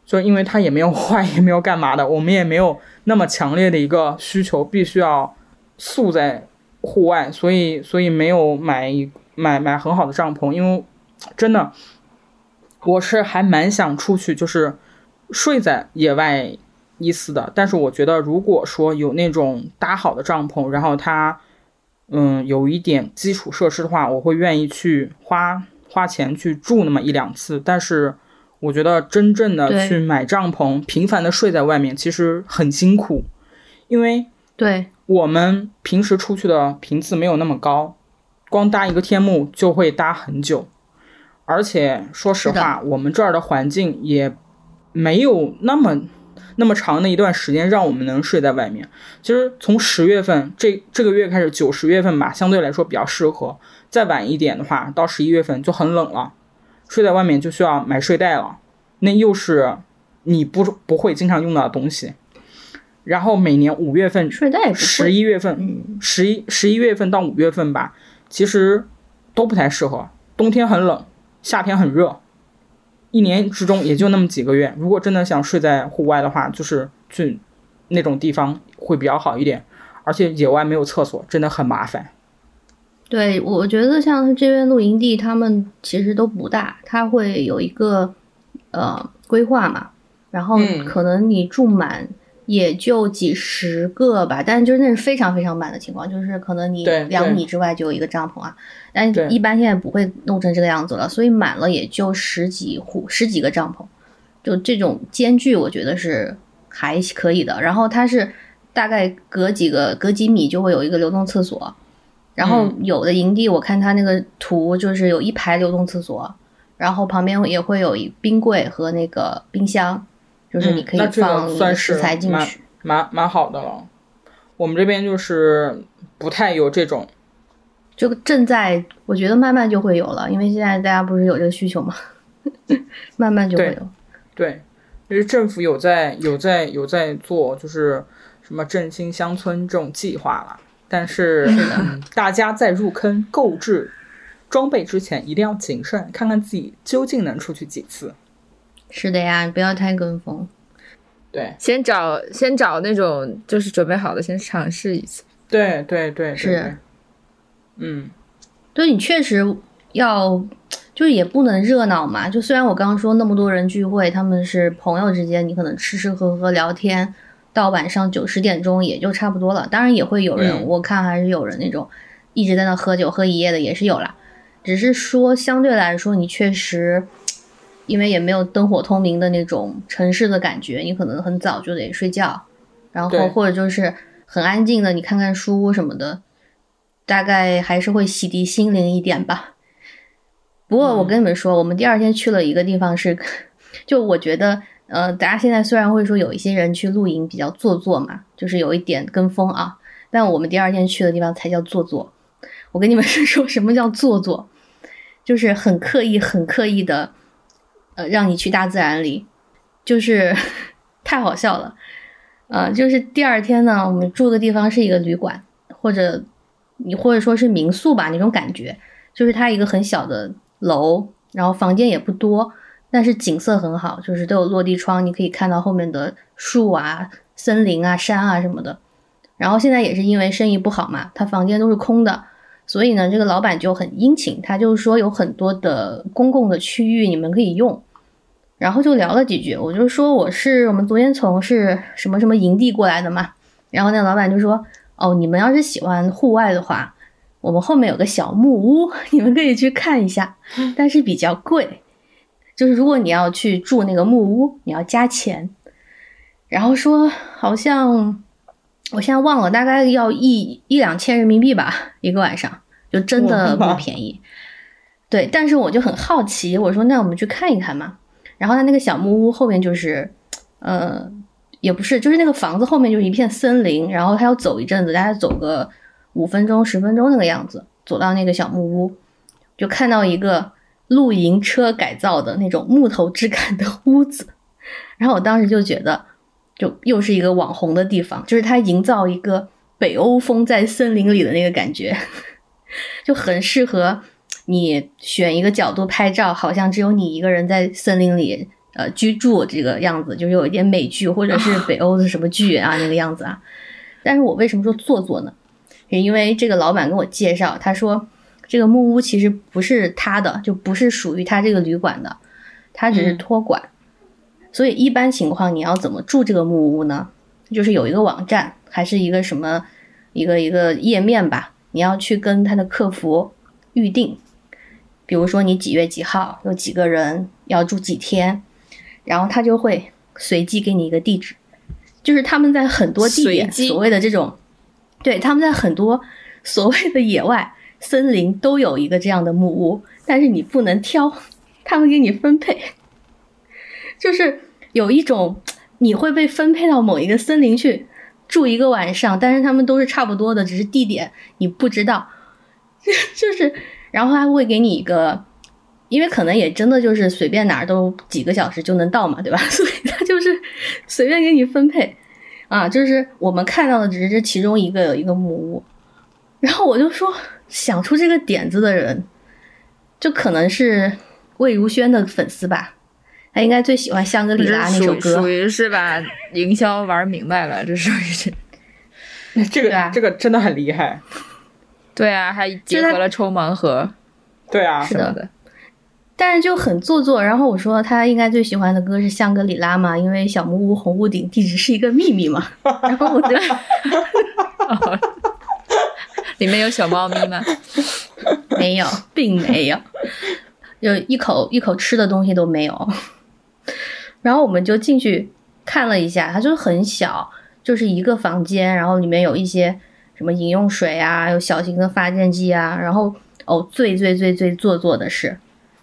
就因为它也没有坏也没有干嘛的，我们也没有那么强烈的一个需求必须要宿在户外，所以所以没有买买买很好的帐篷。因为真的我是还蛮想出去就是睡在野外一丝的，但是我觉得如果说有那种搭好的帐篷，然后它嗯有一点基础设施的话，我会愿意去花花钱去住那么一两次。但是我觉得真正的去买帐篷频繁的睡在外面其实很辛苦，因为对我们平时出去的频次没有那么高，光搭一个天幕就会搭很久。而且说实话我们这儿的环境也没有那么那么长的一段时间让我们能睡在外面。其实从十月份这这个月开始，九十月份吧相对来说比较适合，再晚一点的话到十一月份就很冷了，睡在外面就需要买睡袋了，那又是你不不会经常用到的东西。然后每年五月份睡袋十一月份十一十一月份到五月份吧，其实都不太适合，冬天很冷夏天很热，一年之中也就那么几个月。如果真的想睡在户外的话，就是去那种地方会比较好一点，而且野外没有厕所真的很麻烦。对，我觉得像这边露营地他们其实都不大，他会有一个呃规划嘛，然后可能你住满也就几十个吧，嗯，但是就是那是非常非常满的情况，就是可能你两米之外就有一个帐篷啊，但一般现在不会弄成这个样子了，所以满了也就十几户十几个帐篷，就这种间距我觉得是还可以的。然后它是大概隔几个隔几米就会有一个流动厕所，然后有的营地我看它那个图就是有一排流动厕所，然后旁边也会有一冰柜和那个冰箱，就是你可以放食材进去，嗯，蛮, 蛮, 蛮好的了。我们这边就是不太有这种，就正在我觉得慢慢就会有了，因为现在大家不是有这个需求吗？慢慢就会有。对，就是政府有在有在有在做，就是什么振兴乡村这种计划了。但是大家在入坑购置装备之前一定要谨慎，看看自己究竟能出去几次。是的呀，不要太跟风。对，先找先找那种就是准备好的，先尝试一次。对对对，是，嗯，就你确实要，就是也不能热闹嘛。就虽然我刚刚说那么多人聚会，他们是朋友之间，你可能吃吃喝喝聊天，到晚上九十点钟也就差不多了。当然也会有人，嗯、我看还是有人那种一直在那喝酒喝一夜的也是有啦。只是说相对来说，你确实因为也没有灯火通明的那种城市的感觉，你可能很早就得睡觉，然后或者就是很安静的，你看看书什么的，大概还是会洗涤心灵一点吧。不过我跟你们说，嗯、我们第二天去了一个地方是，就我觉得，呃，大家现在虽然会说有一些人去露营比较做作嘛，就是有一点跟风啊，但我们第二天去的地方才叫做作。我跟你们说什么叫做作，就是很刻意、很刻意的，呃，让你去大自然里，就是太好笑了。呃，就是第二天呢，我们住的地方是一个旅馆，或者你或者说是民宿吧，那种感觉，就是它一个很小的楼，然后房间也不多，但是景色很好，就是都有落地窗，你可以看到后面的树啊、森林啊、山啊什么的。然后现在也是因为生意不好嘛，他房间都是空的，所以呢这个老板就很殷勤，他就是说有很多的公共的区域你们可以用。然后就聊了几句，我就说我是我们昨天从是什么什么营地过来的嘛，然后那个老板就说，哦，你们要是喜欢户外的话，我们后面有个小木屋，你们可以去看一下，但是比较贵，就是如果你要去住那个木屋你要加钱，然后说好像我现在忘了，大概要一一两千人民币吧一个晚上，就真的不便宜。对，但是我就很好奇，我说那我们去看一看嘛。然后他那个小木屋后面就是呃也不是，就是那个房子后面就是一片森林，然后他要走一阵子，大概走个五分钟十分钟那个样子，走到那个小木屋，就看到一个露营车改造的那种木头质感的屋子。然后我当时就觉得，就又是一个网红的地方，就是他营造一个北欧风在森林里的那个感觉，就很适合你选一个角度拍照，好像只有你一个人在森林里呃居住这个样子，就有一点美剧或者是北欧的什么剧啊那个样子啊。但是我为什么说做作呢？是因为这个老板跟我介绍，他说这个木屋其实不是他的，就不是属于他这个旅馆的，他只是托管。嗯、所以一般情况你要怎么住这个木屋呢？就是有一个网站还是一个什么一个一个页面吧，你要去跟他的客服预定，比如说你几月几号有几个人要住几天，然后他就会随机给你一个地址，就是他们在很多地点所谓的这种。对，他们在很多所谓的野外森林都有一个这样的木屋，但是你不能挑，他们给你分配，就是有一种你会被分配到某一个森林去住一个晚上，但是他们都是差不多的，只是地点你不知道，就是然后他会给你一个，因为可能也真的就是随便哪儿都几个小时就能到嘛，对吧？所以他就是随便给你分配啊，就是我们看到的只是其中一个有一个木屋。然后我就说，想出这个点子的人就可能是魏如萱的粉丝吧，他应该最喜欢香格里拉那首歌，属于是吧，营销玩明白了，这属于是这个、啊、这个真的很厉害。对啊，还结合了抽盲盒。对啊，是的，但是就很做作。然后我说他应该最喜欢的歌是香格里拉嘛，因为小木屋红屋顶地址是一个秘密嘛。然后我觉得里面有小猫咪吗？没有，并没有，有一口一口吃的东西都没有。然后我们就进去看了一下，它就很小，就是一个房间，然后里面有一些什么饮用水啊，有小型的发电机啊，然后哦，最最最最做作的是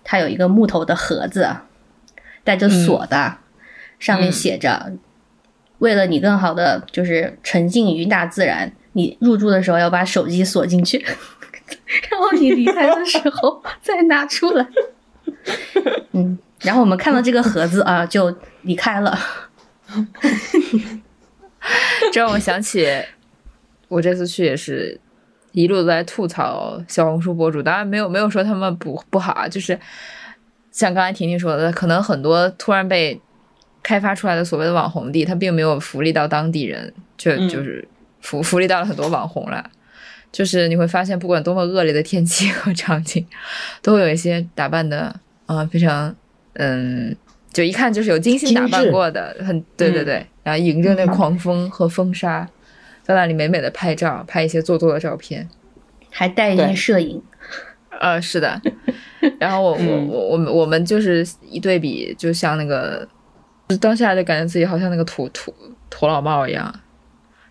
它有一个木头的盒子，带着锁的，嗯、上面写着、嗯、为了你更好的就是沉浸于大自然，你入住的时候要把手机锁进去，然后你离开的时候再拿出来。嗯，然后我们看到这个盒子啊就离开了。这让我想起我这次去也是一路在吐槽小红书博主，当然没有没有说他们不不好啊，就是像刚才婷婷说的，可能很多突然被开发出来的所谓的网红地，它并没有福利到当地人，却就是福、嗯、福利到了很多网红了，就是你会发现不管多么恶劣的天气和场景，都会有一些打扮的啊、呃、非常嗯，就一看就是有精心打扮过的，很对对对、嗯、然后迎着那狂风和风沙、嗯、在那里美美的拍照，拍一些做作的照片，还带一件摄影，呃是的。然后我、嗯、我我们我们就是一对比，就像那个当下就感觉自己好像那个土土土老帽一样。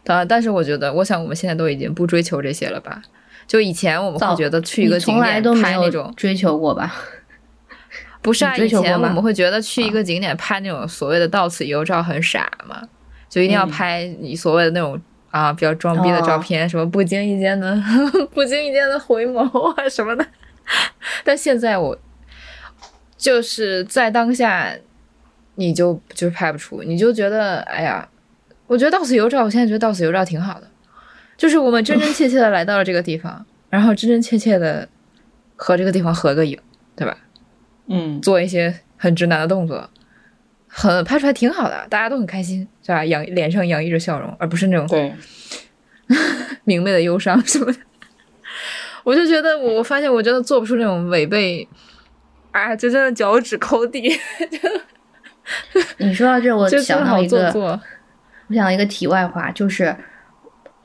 当然，但是我觉得我想我们现在都已经不追求这些了吧。就以前我们会觉得去一个景点拍那种，追求过吧，不是啊，以前我们会觉得去一个景点拍那种所谓的到此一游照很傻嘛，就一定要拍你所谓的那种、嗯、啊比较装逼的照片、哦、什么不经意间的不经意间的回眸啊什么的。但现在我就是在当下你就就拍不出，你就觉得哎呀，我觉得到此游照，我现在觉得到此游照挺好的，就是我们真真切切的来到了这个地方，然后真真切切的和这个地方合个影，对吧？嗯，做一些很直男的动作，很拍出来挺好的，大家都很开心，是吧？洋脸上洋溢着笑容，而不是那种对明媚的忧伤什么的。我就觉得，我发现我真的做不出那种违背，啊，就真的脚趾抠地。你说到这，我想到一个，做做我想到一个题外话，就是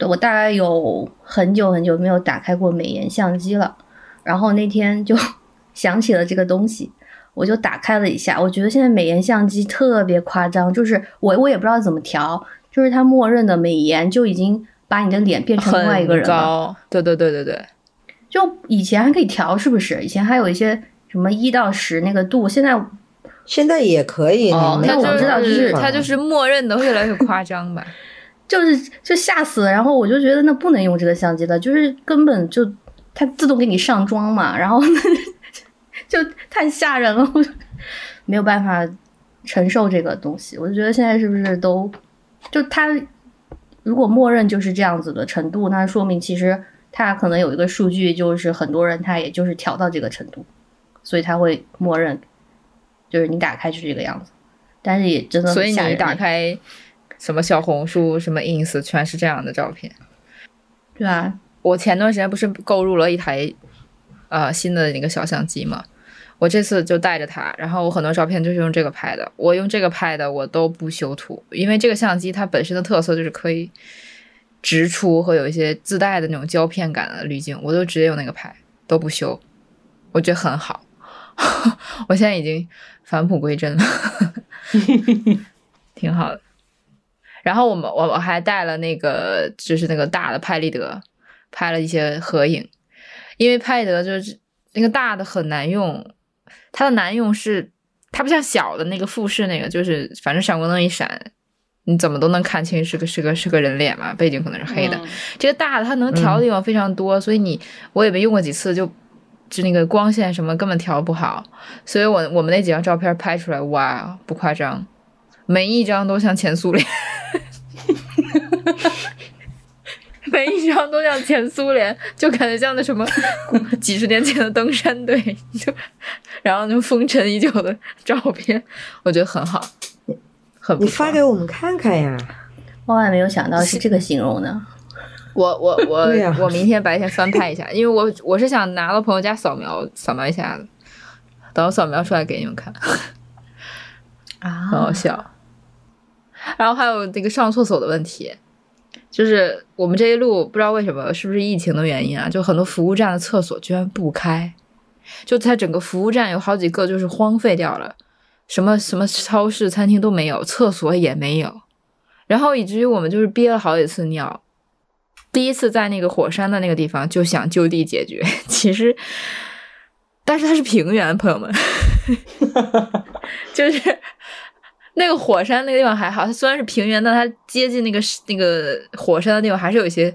我大概有很久很久没有打开过美颜相机了，然后那天就想起了这个东西，我就打开了一下。我觉得现在美颜相机特别夸张，就是我我也不知道怎么调，就是它默认的美颜就已经把你的脸变成另外一个人了。很高，对对对对对。就以前还可以调，是不是？以前还有一些什么一到十那个度，现在现在也可以。哦，那我知道，就是它就是默认的越来越夸张吧，就是就吓死了。然后我就觉得那不能用这个相机了，就是根本就它自动给你上妆嘛，然后就太吓人了，我没有办法承受这个东西。我就觉得现在是不是都就它如果默认就是这样子的程度，那说明其实。他可能有一个数据，就是很多人他也就是调到这个程度，所以他会默认就是你打开就是这个样子，但是也真的很吓人。所以你打开什么小红书什么 ins 全是这样的照片，对啊。我前段时间不是购入了一台呃新的那个小相机嘛，我这次就带着它，然后我很多照片就是用这个拍的，我用这个拍的我都不修图，因为这个相机它本身的特色就是可以直出和有一些自带的那种胶片感的滤镜，我都直接用那个拍，都不修，我觉得很好。我现在已经返璞归真了，挺好的。然后我们我还带了那个就是那个大的拍立得，拍了一些合影，因为拍立得就是那个大的很难用，它的难用是它不像小的那个富士那个，就是反正闪光灯一闪。你怎么都能看清是个是个是个人脸嘛，背景可能是黑的、嗯、这个大的它能调的地方非常多、嗯、所以你我也没用过几次，就就那个光线什么根本调不好，所以我我们那几张照片拍出来，哇，不夸张，每一张都像前苏联。每一张都像前苏联，就感觉像那什么几十年前的登山队，就然后就风尘已久的照片，我觉得很好。你发给我们看看呀！万万没有想到是这个形容的。我我我我明天白天翻拍一下，因为我我是想拿到朋友家扫描扫描一下的，等我扫描出来给你们看。啊，很好笑。然后还有那个上厕所的问题，就是我们这一路不知道为什么，是不是疫情的原因啊？就很多服务站的厕所居然不开，就它整个服务站有好几个就是荒废掉了。什么什么超市餐厅都没有，厕所也没有，然后以至于我们就是憋了好几次尿。第一次在那个火山的那个地方就想就地解决，其实但是它是平原，朋友们。就是那个火山那个地方还好，它虽然是平原，但它接近那个那个火山的地方还是有一些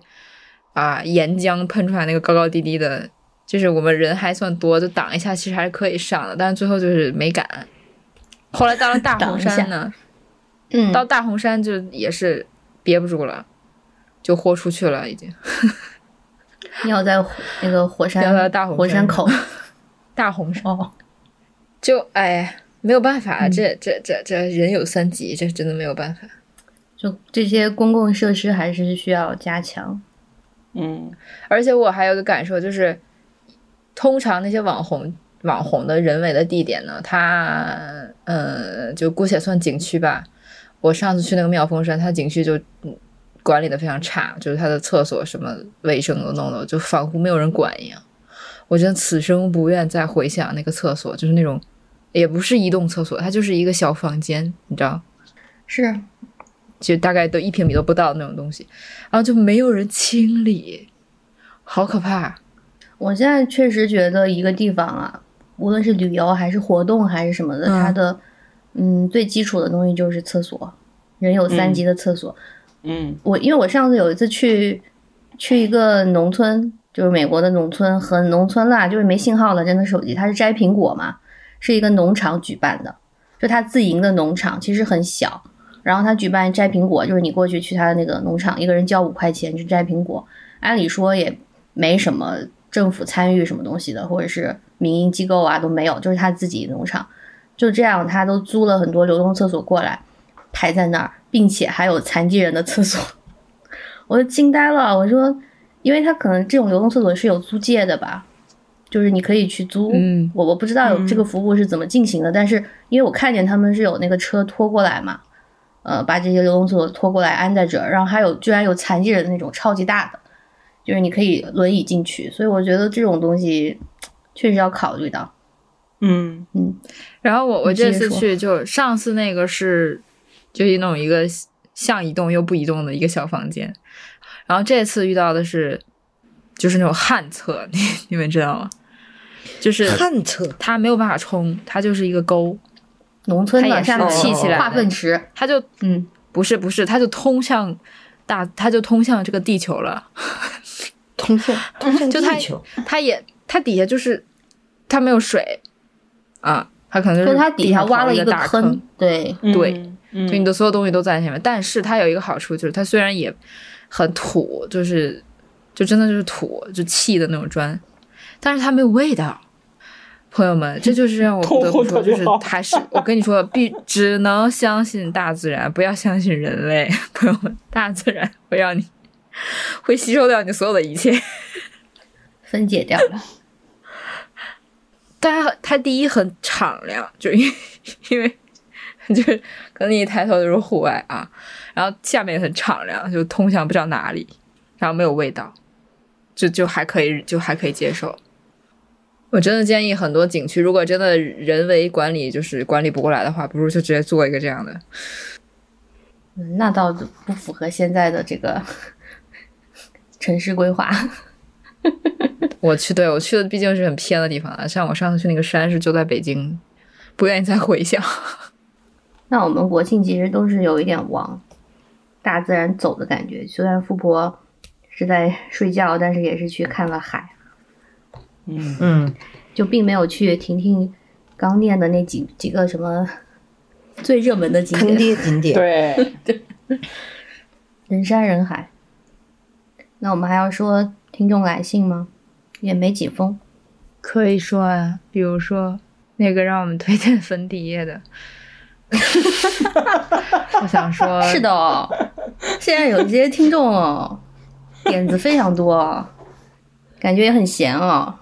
啊岩浆喷出来那个高高低低的，就是我们人还算多，就挡一下其实还是可以上的，但是最后就是没敢。后来到了大红山呢，嗯，到大红山就也是憋不住了，就豁出去了，已经。尿在那个火山，尿在大红山火山口，大红山。哦，就哎，没有办法，嗯、这这这这人有三急，这真的没有办法。就这些公共设施还是需要加强。嗯，而且我还有个感受就是，通常那些网红网红的人为的地点呢，它嗯、呃，就姑且算景区吧。我上次去那个妙峰山，它景区就管理的非常差，就是它的厕所什么卫生都弄的，就仿佛没有人管一样。我真的此生不愿再回想那个厕所，就是那种也不是移动厕所，它就是一个小房间，你知道？是，就大概都一平米都不到那种东西，然后就没有人清理，好可怕。我现在确实觉得一个地方啊，无论是旅游还是活动还是什么的，嗯、它的嗯最基础的东西就是厕所，人有三级的厕所。嗯，我因为我上次有一次去去一个农村。就是美国的农村和农村啦，就是没信号了，真的手机。它是摘苹果嘛，是一个农场举办的，就它自营的农场，其实很小。然后它举办摘苹果，就是你过去去它的那个农场，一个人交五块钱去摘苹果。按理说也没什么政府参与什么东西的，或者是民营机构啊都没有，就是他自己农场。就这样，他都租了很多流动厕所过来，排在那儿，并且还有残疾人的厕所，我就惊呆了，我说。因为他可能这种流动厕所是有租借的吧，就是你可以去租，嗯，我我不知道有这个服务是怎么进行的，嗯，但是因为我看见他们是有那个车拖过来嘛，呃，把这些流动厕所拖过来安在这儿，然后还有居然有残疾人的那种超级大的，就是你可以轮椅进去，所以我觉得这种东西确实要考虑到，嗯嗯。然后我我这次去就上次那个是就弄一个像移动又不移动的一个小房间。然后这次遇到的是就是那种旱厕，你你们知道吗？就是旱厕它没有办法冲，它就是一个沟，农村的它也是砌起来的化粪池，它就嗯不是不是它就通向大它就通向这个地球了通向通向地球它, 它也它底下就是它没有水啊，它可能就是它底下挖了一个大坑，对对，嗯，就你的所有东西都在前面，但是它有一个好处就是它虽然也很土，就是就真的就是土，就砌的那种砖，但是它没有味道。朋友们，这就是让我不得不说，就是还是我跟你说，必只能相信大自然，不要相信人类。朋友们，大自然会让你会吸收掉你所有的一切，分解掉了。但它它第一很敞亮，就因为因为。就是可能你一抬头就是户外啊，然后下面也很敞亮，就通向不知道哪里，然后没有味道，就就还可以，就还可以接受。我真的建议很多景区，如果真的人为管理就是管理不过来的话，不如就直接做一个这样的。嗯，那倒不符合现在的这个城市规划。我去，对我去的毕竟是很偏的地方啊，像我上次去那个山是就在北京，不愿意再回想。那我们国庆其实都是有一点往大自然走的感觉，虽然富婆是在睡觉，但是也是去看了海，嗯嗯，就并没有去婷婷刚念的那几几个什么最热门的景点，坑爹景点，对对，人山人海。那我们还要说听众来信吗？也没几封，可以说啊，比如说那个让我们推荐粉底液的。我想说是的哦，现在有这些听众哦，点子非常多哦，感觉也很闲哦，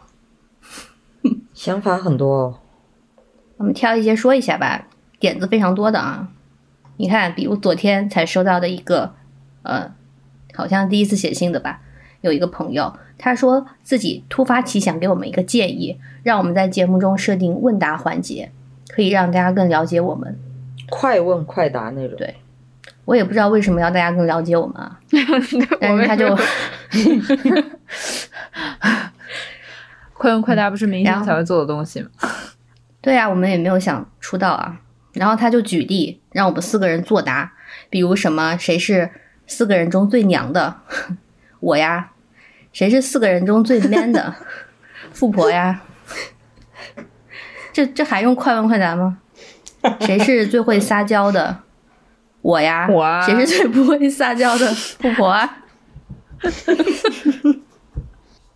想法很多哦，我们挑一些说一下吧，点子非常多的啊。你看比如昨天才收到的一个呃，好像第一次写信的吧，有一个朋友他说自己突发奇想给我们一个建议，让我们在节目中设定问答环节，可以让大家更了解我们，快问快答那种。对，我也不知道为什么要大家更了解我们啊，但是他就快问快答不是明星才会做的东西吗？对啊，我们也没有想出道啊。然后他就举例让我们四个人作答，比如什么谁是四个人中最娘的我呀，谁是四个人中最 man 的富婆呀，这这还用快问快答吗？谁是最会撒娇的？我呀。我啊。谁是最不会撒娇的？富婆啊。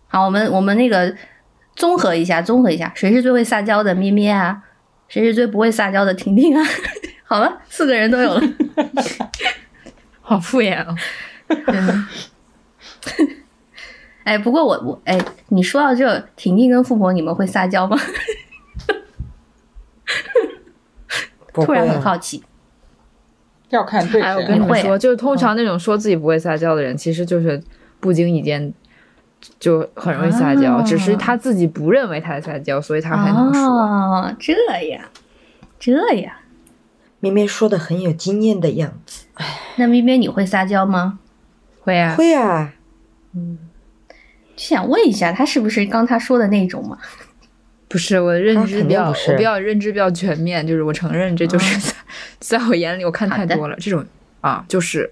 好，我们我们那个综合一下，综合一下，谁是最会撒娇的？咩咩啊。谁是最不会撒娇的？婷婷啊。好了，四个人都有了。好敷衍哦。哎，不过我我哎，你说到这，婷婷跟富婆你们会撒娇吗？突然很好奇。要看对谁。哎，我跟你们说，就是通常那种说自己不会撒娇的人，嗯、其实就是不经意间就很容易撒娇、啊，只是他自己不认为他在撒娇，所以他还能说。哦，这样，这样。咩咩说的很有经验的样子。那咩咩你会撒娇吗？会啊，会啊。嗯，就想问一下，他是不是刚他说的那种嘛？不是，我的认知比较，我比较认知比较全面，就是我承认这就是在、哦、在我眼里我看太多了这种啊，就是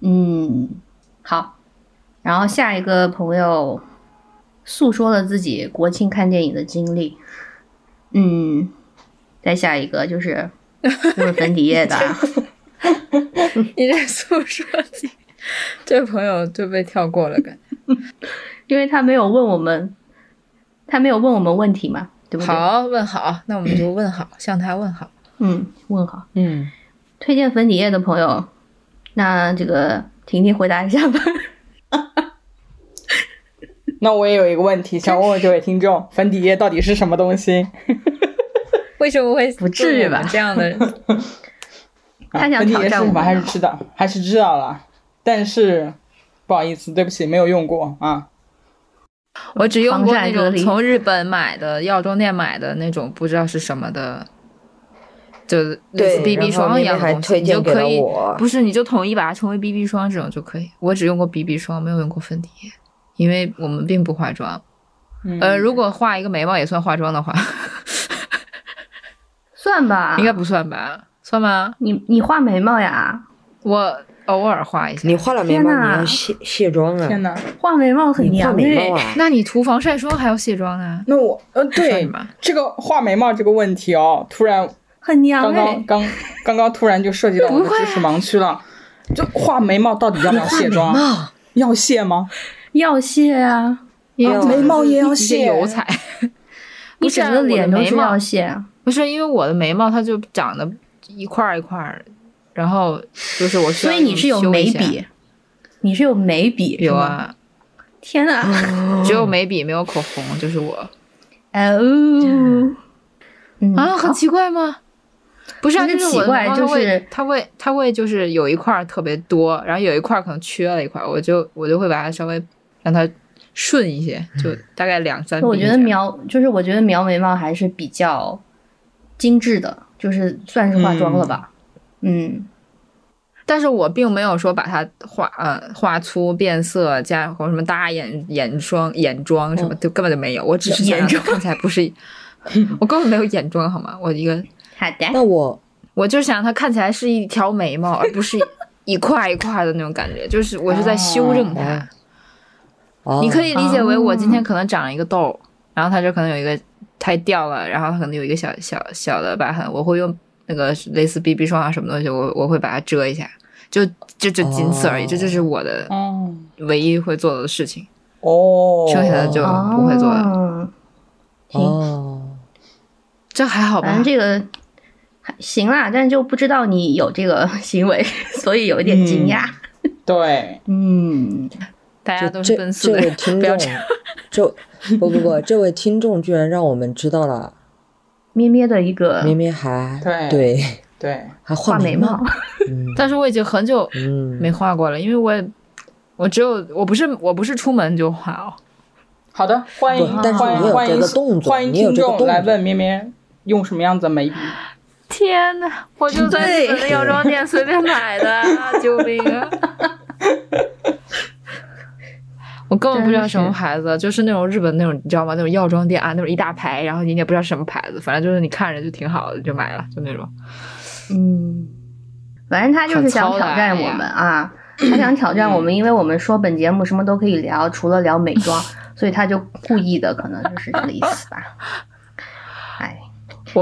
嗯好。然后下一个朋友诉说了自己国庆看电影的经历，嗯，再下一个就是。我粉底液的、啊，你这诉说，这朋友就被跳过了，感觉，因为他没有问我们，他没有问我们问题嘛，对不对？好，问好，那我们就问好，向他问好，嗯，问好，嗯。推荐粉底液的朋友，那这个婷婷回答一下吧。那我也有一个问题，想问问这位听众，粉底液到底是什么东西？为什么会不至于吧？这样的，他想挑战我吧？还是知道，还是知道了，但是不好意思，对不起，没有用过啊。我只用过那种从日本买的药妆店买的那种，不知道是什么的，就类似 B B 霜一样的东西，你就可以，不是，你就统一把它称为 B B 霜这种就可以。我只用过 B B 霜，没有用过粉底液，因为我们并不化妆。嗯、呃，如果画一个眉毛也算化妆的话。算吧，应该不算吧？算吗？你你画眉毛呀？我偶尔画一下。你画了眉毛，你要卸卸妆啊！天哪，画眉毛很娘哎、啊！那你涂防晒霜还要卸妆啊？那我呃，对，这个画眉毛这个问题哦，突然很娘哎！刚刚刚刚刚突然就涉及到我的知识盲区了。就画眉毛到底要不要卸妆？要卸吗？要卸啊！啊眉毛也要卸，油彩。你整个脸都是要卸啊！不是因为我的眉毛它就长得一块一块，然后就是我需要修一下。所以你是有眉笔，你是有眉笔有啊！天哪、哦，只有眉笔没有口红，就是我。哦，嗯、啊，很奇怪吗？不是、啊，就是奇怪，就是它会它会就是有一块特别多，然后有一块可能缺了一块，我就我就会把它稍微让它顺一些，就大概两三。我觉得描就是我觉得描眉毛还是比较。精致的，就是算是化妆了吧，嗯，嗯但是我并没有说把它画呃画粗变色加或什么搭眼眼霜眼妆什么，就根本就没有，我只是想看起来不是，我根本没有眼妆好吗？我一个好的，那我我就想它看起来是一条眉毛，而不是一块一块的那种感觉，就是我是在修正它，哦、你可以理解为我今天可能长了一个痘，哦、然后它这可能有一个。太掉了，然后可能有一个小小小的疤痕，我会用那个类似 B B 霜啊什么东西，我我会把它遮一下，就就就仅此而已，这、哦、就是我的唯一会做的事情。哦，剩下的就不会做了。哦，哦这还好吧？反正这个行啦，但就不知道你有这个行为，所以有一点惊讶。嗯、对，嗯，大家都是奔四的人，不要这样。就不不不，这位听众居然让我们知道了咩咩的一个咩咩还对对对还画眉毛，嗯、但是我已经很久没画过了，嗯、因为我也我只有我不是我不是出门就画哦。好的，欢迎但是你有这个动作，欢迎听众来问咩咩用什么样子的眉笔。天哪，我就在日本的药妆店随便买的，救命啊！我根本不知道什么牌子，就是那种日本那种你知道吗？那种药妆店啊，那种一大排，然后你也不知道什么牌子，反正就是你看着就挺好的，就买了，就那种。嗯，反正他就是想挑战我们啊，他想挑战我们，因为我们说本节目什么都可以聊，除了聊美妆，所以他就故意的，可能就是这个意思吧。哎，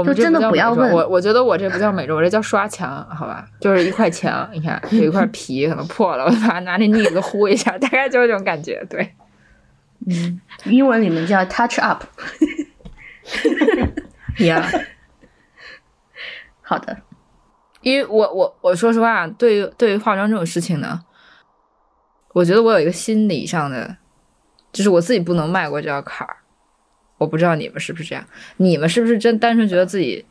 就真的不要问我，我觉得我这不叫美妆，我这叫刷墙，好吧？就是一块墙，你看有一块皮可能破了，我把它拿那腻子糊一下，大概就是这种感觉。对，嗯，英文里面叫 touch up。呀，好的，因为我我我说实话，对于对于化妆这种事情呢，我觉得我有一个心理上的就是我自己不能迈过这道坎儿。我不知道你们是不是这样，你们是不是真单纯觉得自己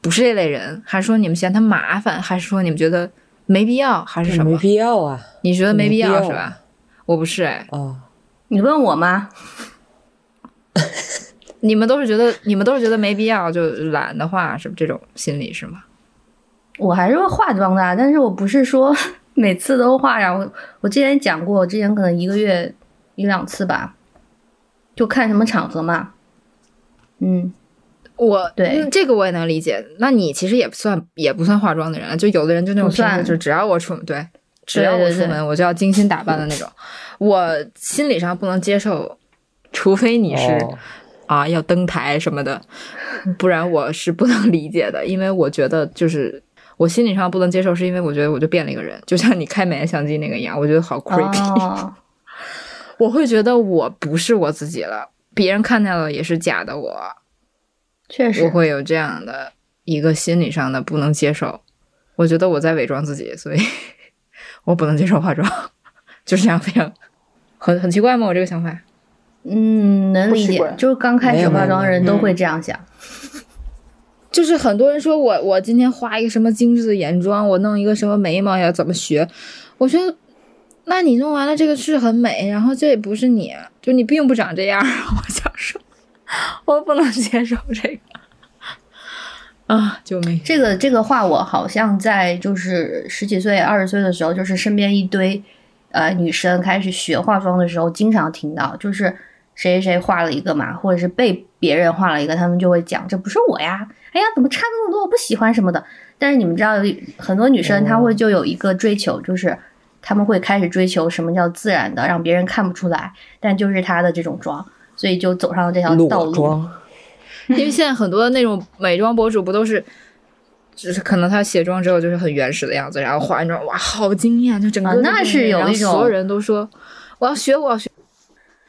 不是这类人，还是说你们嫌他麻烦，还是说你们觉得没必要，还是什么？没必要啊。你觉得没必要是吧？啊、我不是哎。哦，你问我吗？你们都是觉得你们都是觉得没必要就懒的话，是不是这种心理是吗？我还是会化妆的，但是我不是说每次都化。然后我之前讲过，我之前可能一个月一两次吧，就看什么场合嘛。嗯，我对这个我也能理解。那你其实也不算也不算化妆的人，就有的人就那种平时就只要我出门，对，只要我出门对对对我就要精心打扮的那种。我心理上不能接受，除非你是、哦。啊，要登台什么的，不然我是不能理解的。因为我觉得就是我心理上不能接受，是因为我觉得我就变了一个人，就像你开美颜相机那个一样，我觉得好 creepy、oh. 我会觉得我不是我自己了，别人看到的也是假的我。确实我会有这样的一个心理上的不能接受，我觉得我在伪装自己，所以我不能接受化妆，就是这样。非常很很奇怪吗？我这个想法嗯，能理解，就是刚开始化妆人都会这样想。就是很多人说我我今天画一个什么精致的眼妆，我弄一个什么眉毛呀，怎么学？我觉得，那你弄完了这个是很美，然后这也不是你，就你并不长这样。我想说，我不能接受这个啊！救命！这个这个话，我好像在就是十几岁、二十岁的时候，就是身边一堆呃女生开始学化妆的时候，经常听到，就是。谁谁画了一个嘛，或者是被别人画了一个，他们就会讲这不是我呀，哎呀怎么差那么多，我不喜欢什么的。但是你们知道很多女生她会就有一个追求，就是她们会开始追求什么叫自然的，让别人看不出来，但就是她的这种妆，所以就走上了这条道路。因为现在很多的那种美妆博主不都是就是可能她卸妆之后就是很原始的样子，然后化完妆哇好惊艳，就整个、啊、那是有一种所有人都说我要学我要学。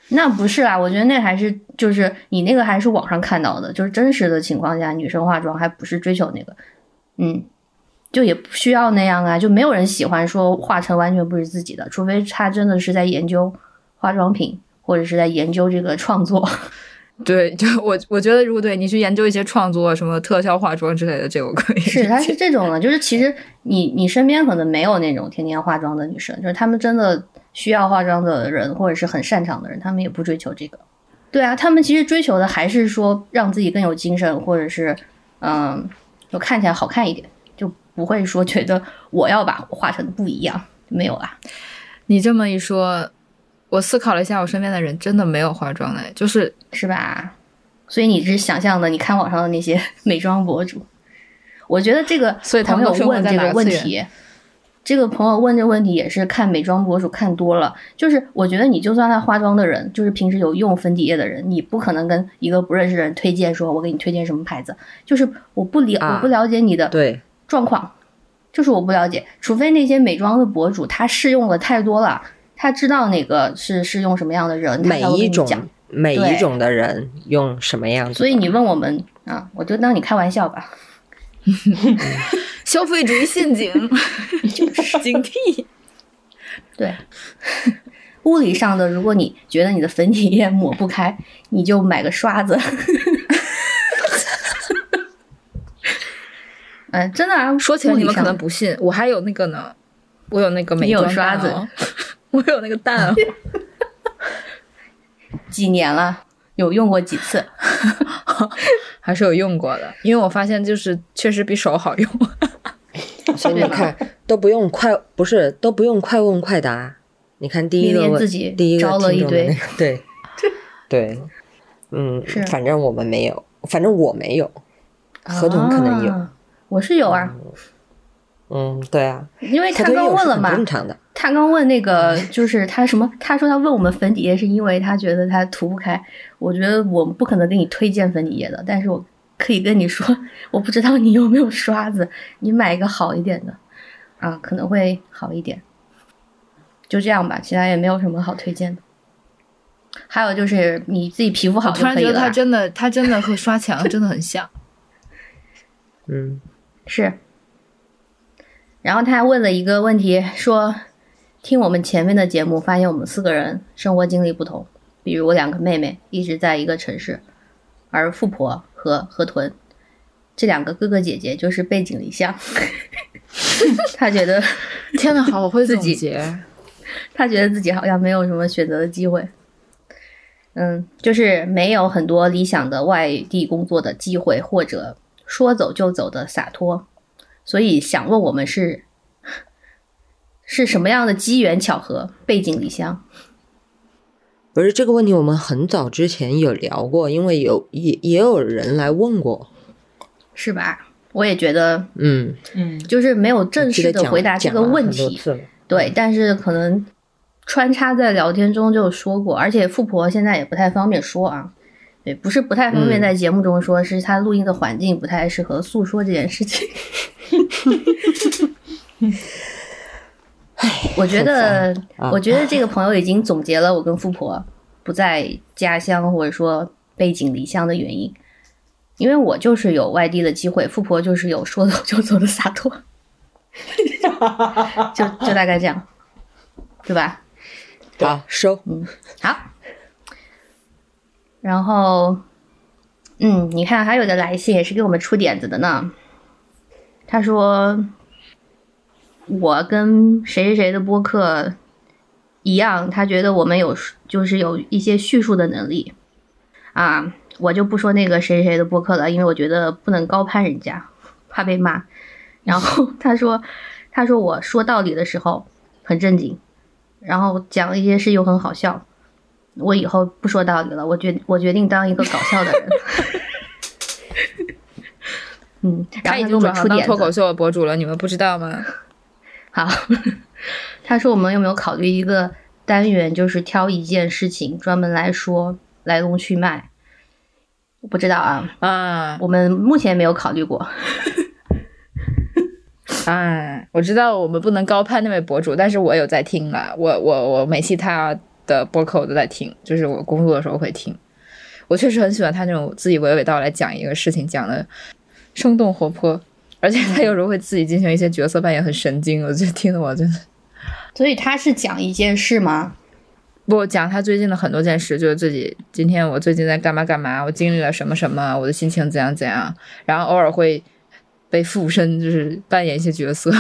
那不是啊，我觉得那还是就是你那个还是网上看到的，就是真实的情况下女生化妆还不是追求那个，嗯，就也不需要那样啊，就没有人喜欢说化成完全不是自己的，除非她真的是在研究化妆品或者是在研究这个创作。对，就我我觉得如果对你去研究一些创作什么特效化妆之类的，这个我可以是它是这种的，就是其实你你身边可能没有那种天天化妆的女生，就是她们真的需要化妆的人或者是很擅长的人，他们也不追求这个。对啊，他们其实追求的还是说让自己更有精神，或者是嗯，就看起来好看一点，就不会说觉得我要把我画成不一样，没有啦。你这么一说，我思考了一下，我身边的人真的没有化妆的，就是是吧？所以你是想象的，你看网上的那些美妆博主，我觉得这个朋友问这个问题。这个朋友问这问题也是看美妆博主看多了，就是我觉得你就算他化妆的人，就是平时有用粉底液的人，你不可能跟一个不认识的人推荐说我给你推荐什么牌子，就是我不了、啊、我不了解你的状况，就是我不了解，除非那些美妆的博主他试用的太多了，他知道哪个是适用什么样的人，每一种每一种的人用什么样子。所以你问我们啊，我就当你开玩笑吧。消费主义陷阱，就是警惕。对，物理上的，如果你觉得你的粉底液抹不开，你就买个刷子。嗯，真的啊，说起来你们可能不信，我还有那个呢，我有那个美妆、哦、有刷子，我有那个蛋、哦。几年了？有用过几次？还是有用过的，因为我发现就是确实比手好用。所以你看都不用快，不是都不用快问快答。你看第一个问，第一个招了一堆，对对，嗯，反正我们没有，反正我没有，合同可能有，啊、我是有啊。嗯，对啊，因为他刚问了嘛，正常的。他刚问那个就是他什么，他说他问我们粉底液是因为他觉得他涂不开，我觉得我不可能给你推荐粉底液的，但是我可以跟你说，我不知道你有没有刷子，你买一个好一点的啊，可能会好一点。就这样吧，其他也没有什么好推荐的。还有就是你自己皮肤好就可以了。我突然觉得他真的，他真的和刷墙真的很像。嗯，是。然后他还问了一个问题，说听我们前面的节目发现我们四个人生活经历不同，比如我两个妹妹一直在一个城市，而富婆和河豚这两个哥哥姐姐就是背井离乡。他觉得天哪，好会总结。他觉得自己好像没有什么选择的机会，嗯，就是没有很多理想的外地工作的机会，或者说走就走的洒脱。所以想问我们是是什么样的机缘巧合背井离乡？不是，这个问题我们很早之前有聊过，因为有也也有人来问过，是吧？我也觉得，嗯嗯，就是没有正式的回答这个问题。对，但是可能穿插在聊天中就说过，而且富婆现在也不太方便说啊，也不是不太方便在节目中说，嗯、是她录音的环境不太适合诉说这件事情。我觉得，我觉得这个朋友已经总结了我跟富婆不在家乡或者说背井离乡的原因，因为我就是有外地的机会，富婆就是有说走就走的洒脱。就就大概这样，对吧？好，收，嗯，好。然后，嗯，你看，还有的来信也是给我们出点子的呢。他说，我跟谁谁谁的播客一样，他觉得我们有就是有一些叙述的能力啊。我就不说那个谁谁的播客了，因为我觉得不能高攀人家，怕被骂。然后他说他说我说道理的时候很正经，然后讲一些事又很好笑。我以后不说道理了，我决我决定当一个搞笑的人。嗯，然后 他, 就他已经转行当脱口秀的博主了，你们不知道吗？好，他说我们有没有考虑一个单元，就是挑一件事情专门来说来龙去脉？我不知道啊，啊，我们目前没有考虑过。哎，我知道我们不能高攀那位博主，但是我有在听了，我我我每期他的播客我都在听，就是我工作的时候会听。我确实很喜欢他那种自己娓娓道来讲一个事情，讲的生动活泼，而且他有时候会自己进行一些角色扮演，很神经，我就听得我真的。所以他是讲一件事吗？不，讲他最近的很多件事，就是自己今天我最近在干嘛干嘛，我经历了什么什么，我的心情怎样怎样，然后偶尔会被附身，就是扮演一些角色，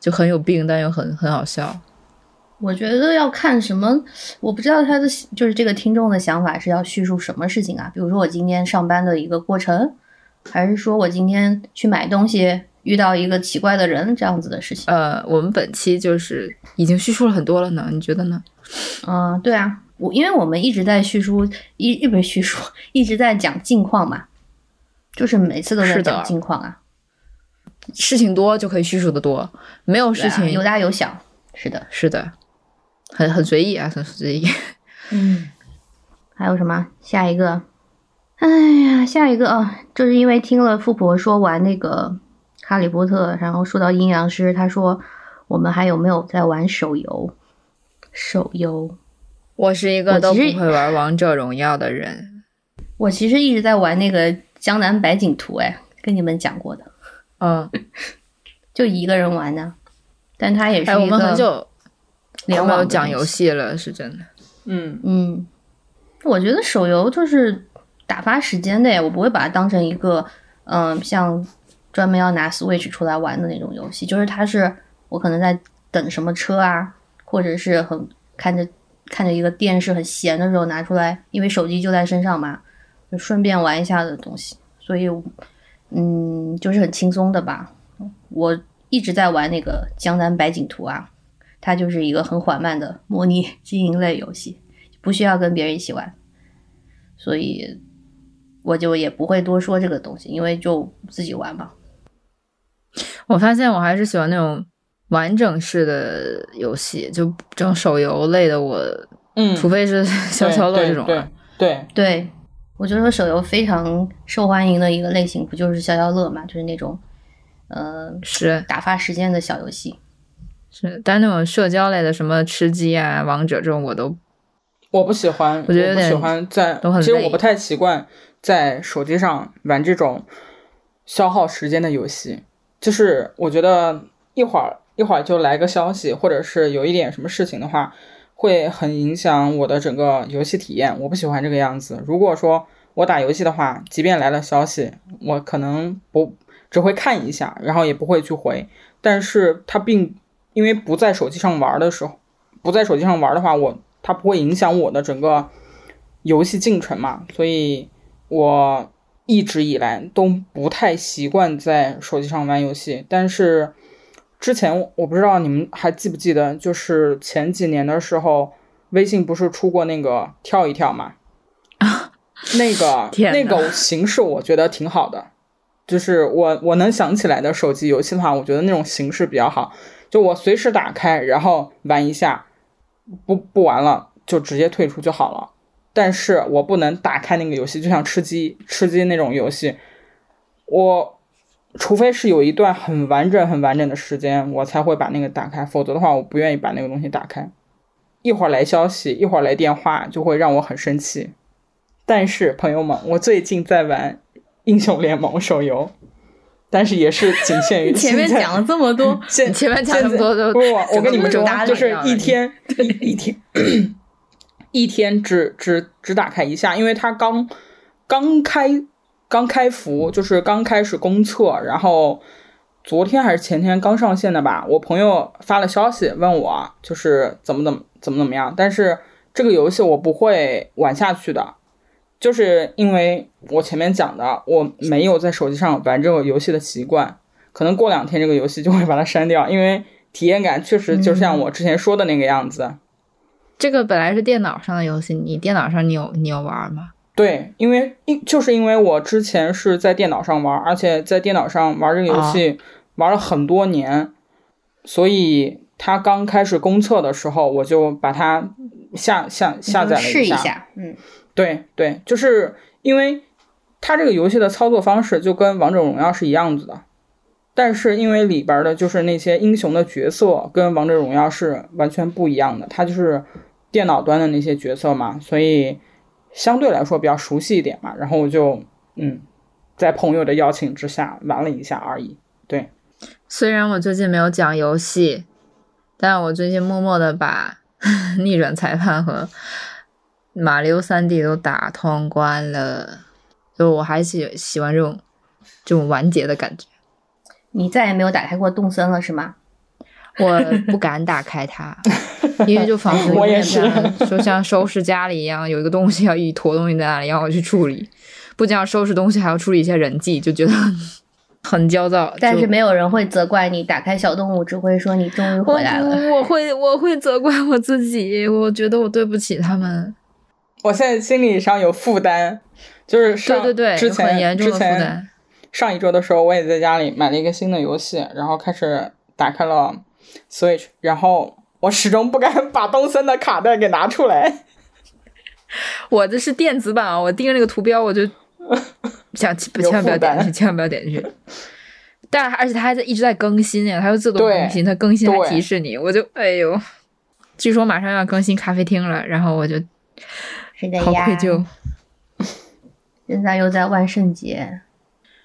就很有病，但又很很好笑。我觉得要看什么，我不知道他的就是这个听众的想法是要叙述什么事情啊？比如说我今天上班的一个过程，还是说我今天去买东西遇到一个奇怪的人这样子的事情？呃，我们本期就是已经叙述了很多了呢，你觉得呢？嗯、呃，对啊，我因为我们一直在叙述一一本叙述一直在讲近况嘛，就是每次都在讲近况啊。事情多就可以叙述的多，没有事情、啊、有大有小，是的，是的，很很随意啊，很随意。嗯，还有什么？下一个，哎呀，下一个啊、哦，就是因为听了富婆说完那个《哈利波特》，然后说到阴阳师，他说我们还有没有在玩手游？手游，我是一个都不会玩王者荣耀的人。我其实一直在玩那个《江南百景图》，哎，跟你们讲过的。嗯，就一个人玩呢，但他也是一个、哎、我们很久没有讲游戏了，是真的。嗯嗯，我觉得手游就是打发时间的呀，我不会把它当成一个嗯、呃，像专门要拿 Switch 出来玩的那种游戏，就是它是我可能在等什么车啊，或者是很看着看着一个电视很闲的时候拿出来，因为手机就在身上嘛，就顺便玩一下的东西，所以。嗯，就是很轻松的吧。我一直在玩那个江南百景图啊，它就是一个很缓慢的模拟经营类游戏，不需要跟别人一起玩，所以我就也不会多说这个东西，因为就自己玩吧。我发现我还是喜欢那种完整式的游戏，就这种手游类的我，嗯，除非是消消乐这种、啊，对对。对对对，我觉得手游非常受欢迎的一个类型不就是消消乐嘛，就是那种呃是打发时间的小游戏，是，但那种社交类的什么吃鸡啊王者这种我都我不喜欢，我觉得我不喜欢在其实我不太习惯在手机上玩这种消耗时间的游戏，就是我觉得一会儿一会儿就来个消息，或者是有一点什么事情的话会很影响我的整个游戏体验，我不喜欢这个样子。如果说我打游戏的话，即便来了消息，我可能不只会看一下，然后也不会去回。但是它并因为不在手机上玩的时候，不在手机上玩的话，我它不会影响我的整个游戏进程嘛，所以我一直以来都不太习惯在手机上玩游戏。但是之前我不知道你们还记不记得，就是前几年的时候，微信不是出过那个跳一跳嘛？啊，那个那个形式我觉得挺好的，就是我我能想起来的手机游戏的话，我觉得那种形式比较好，就我随时打开然后玩一下，不不玩了就直接退出就好了。但是我不能打开那个游戏，就像吃鸡吃鸡那种游戏，我除非是有一段很完整很完整的时间我才会把那个打开，否则的话我不愿意把那个东西打开。一会儿来消息，一会儿来电话，就会让我很生气。但是朋友们，我最近在玩英雄联盟手游，但是也是仅限于你前面讲了这么多你前面讲了这么多就我跟你们说，就是一天一, 一天一天只只只打开一下，因为它刚刚开刚开服，就是刚开始公测，然后昨天还是前天刚上线的吧。我朋友发了消息问我，就是怎么怎么怎么怎么样，但是这个游戏我不会玩下去的，就是因为我前面讲的，我没有在手机上玩这个游戏的习惯，可能过两天这个游戏就会把它删掉，因为体验感确实就像我之前说的那个样子。嗯，这个本来是电脑上的游戏，你电脑上你有你有玩吗？对，因为就是因为我之前是在电脑上玩，而且在电脑上玩这个游戏玩了很多年，哦，所以它刚开始公测的时候，我就把它下下下载了一下，试一下。嗯，对对，就是因为它这个游戏的操作方式就跟王者荣耀是一样子的，但是因为里边的就是那些英雄的角色跟王者荣耀是完全不一样的，它就是电脑端的那些角色嘛，所以相对来说比较熟悉一点嘛，然后我就嗯，在朋友的邀请之下玩了一下而已。对，虽然我最近没有讲游戏，但我最近默默的把逆转裁判和马里奥 三 D 都打通关了，就我还是喜欢这种这种完结的感觉。你再也没有打开过动森了是吗？我不敢打开它，因为就仿佛我也是，就像收拾家里一样，有一个东西要一坨东西在那里，让我去处理，不仅要收拾东西，还要处理一些人际，就觉得很焦躁。但是没有人会责怪你打开小动物，只会说你终于回来了。我, 我会我会责怪我自己，我觉得我对不起他们。我现在心理上有负担，就是上对对对，之前很严重的负担。上一周的时候，我也在家里买了一个新的游戏，然后开始打开了Switch， 然后我始终不敢把东森的卡带给拿出来。我这是电子版，我盯着那个图标我就想千万不要点进去，千万不要点进去。但而且它还在一直在更新呀，它又自动更新，它更新还提示你，我就哎呦。据说马上要更新咖啡厅了，然后我就好愧疚。现在又在万圣节，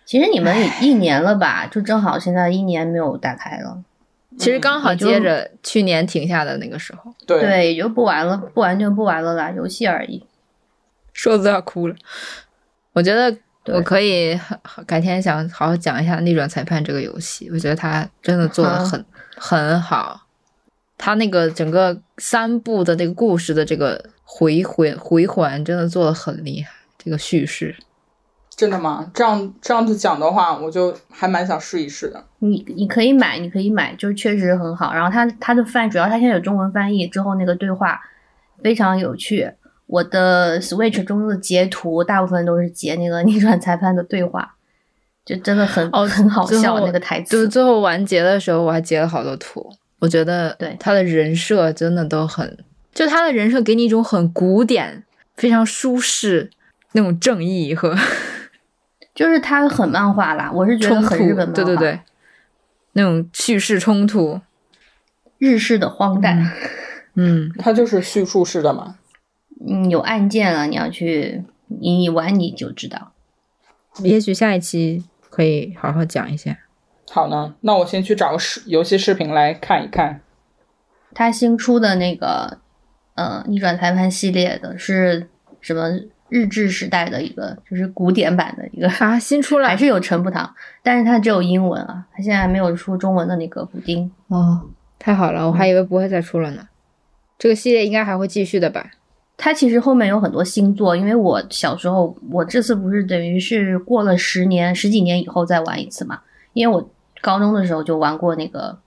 其实你们一年了吧，就正好现在一年没有打开了。其实刚好接着去年停下的那个时候，嗯，对，对，也就不玩了，不玩就不玩了啦，游戏而已。说都要哭了，我觉得我可以改天想好好讲一下《逆转裁判》这个游戏，我觉得它真的做得很很好。它那个整个三部的这个故事的这个回回回环真的做得很厉害，这个叙事。真的吗？这样这样子讲的话，我就还蛮想试一试的。你你可以买，你可以买，就是确实很好。然后它它的翻，主要它现在有中文翻译，之后那个对话非常有趣。我的 Switch 中的截图大部分都是截那个逆转裁判的对话，就真的很，哦，很好笑那个台词。就是最后完结的时候，我还截了好多图。我觉得对他的人设真的都很，就他的人设给你一种很古典、非常舒适那种正义和。就是它很漫画啦，我是觉得很日本漫画，对对对，那种叙事冲突，日式的荒诞，嗯，嗯它就是叙述式的嘛。嗯，有案件了，你要去你玩你就知道。也许下一期可以好好讲一下。好呢，那我先去找个游戏视频来看一看。他新出的那个呃逆转裁判系列的，是什么日治时代的一个，就是古典版的一个啊，新出来还是有陈步堂，但是它只有英文啊，它现在还没有出中文的那个补丁。哦，太好了，我还以为不会再出了呢。嗯，这个系列应该还会继续的吧。它其实后面有很多新作，因为我小时候，我这次不是等于是过了十年十几年以后再玩一次嘛，因为我高中的时候就玩过那个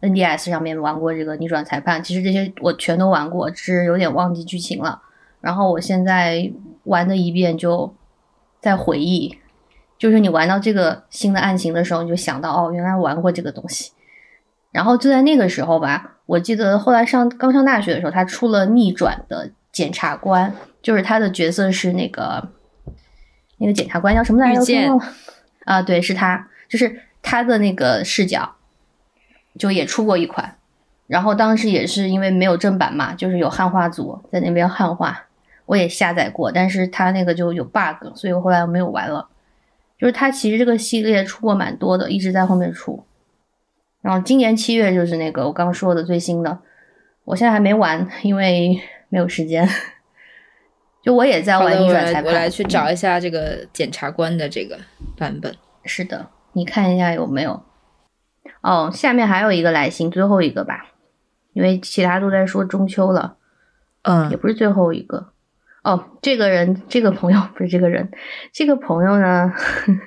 N D S 上面玩过这个逆转裁判，其实这些我全都玩过，只是有点忘记剧情了。然后我现在玩的一遍就在回忆，就是你玩到这个新的案情的时候，你就想到哦，原来玩过这个东西。然后就在那个时候吧，我记得后来上刚上大学的时候，他出了逆转的检察官，就是他的角色是那个那个检察官叫什么来着？遇见啊，对，是他，就是他的那个视角，就也出过一款。然后当时也是因为没有正版嘛，就是有汉化组在那边汉化，我也下载过，但是他那个就有 bug， 所以我后来没有玩了。就是他其实这个系列出过蛮多的，一直在后面出。然后今年七月就是那个我刚说的最新的，我现在还没玩，因为没有时间。就我也在玩逆转裁判，我来去找一下这个检察官的这个版本。是的，你看一下有没有。哦，下面还有一个来信，最后一个吧，因为其他都在说中秋了。嗯，也不是最后一个。哦，这个人，这个朋友不是这个人，这个朋友呢，呵呵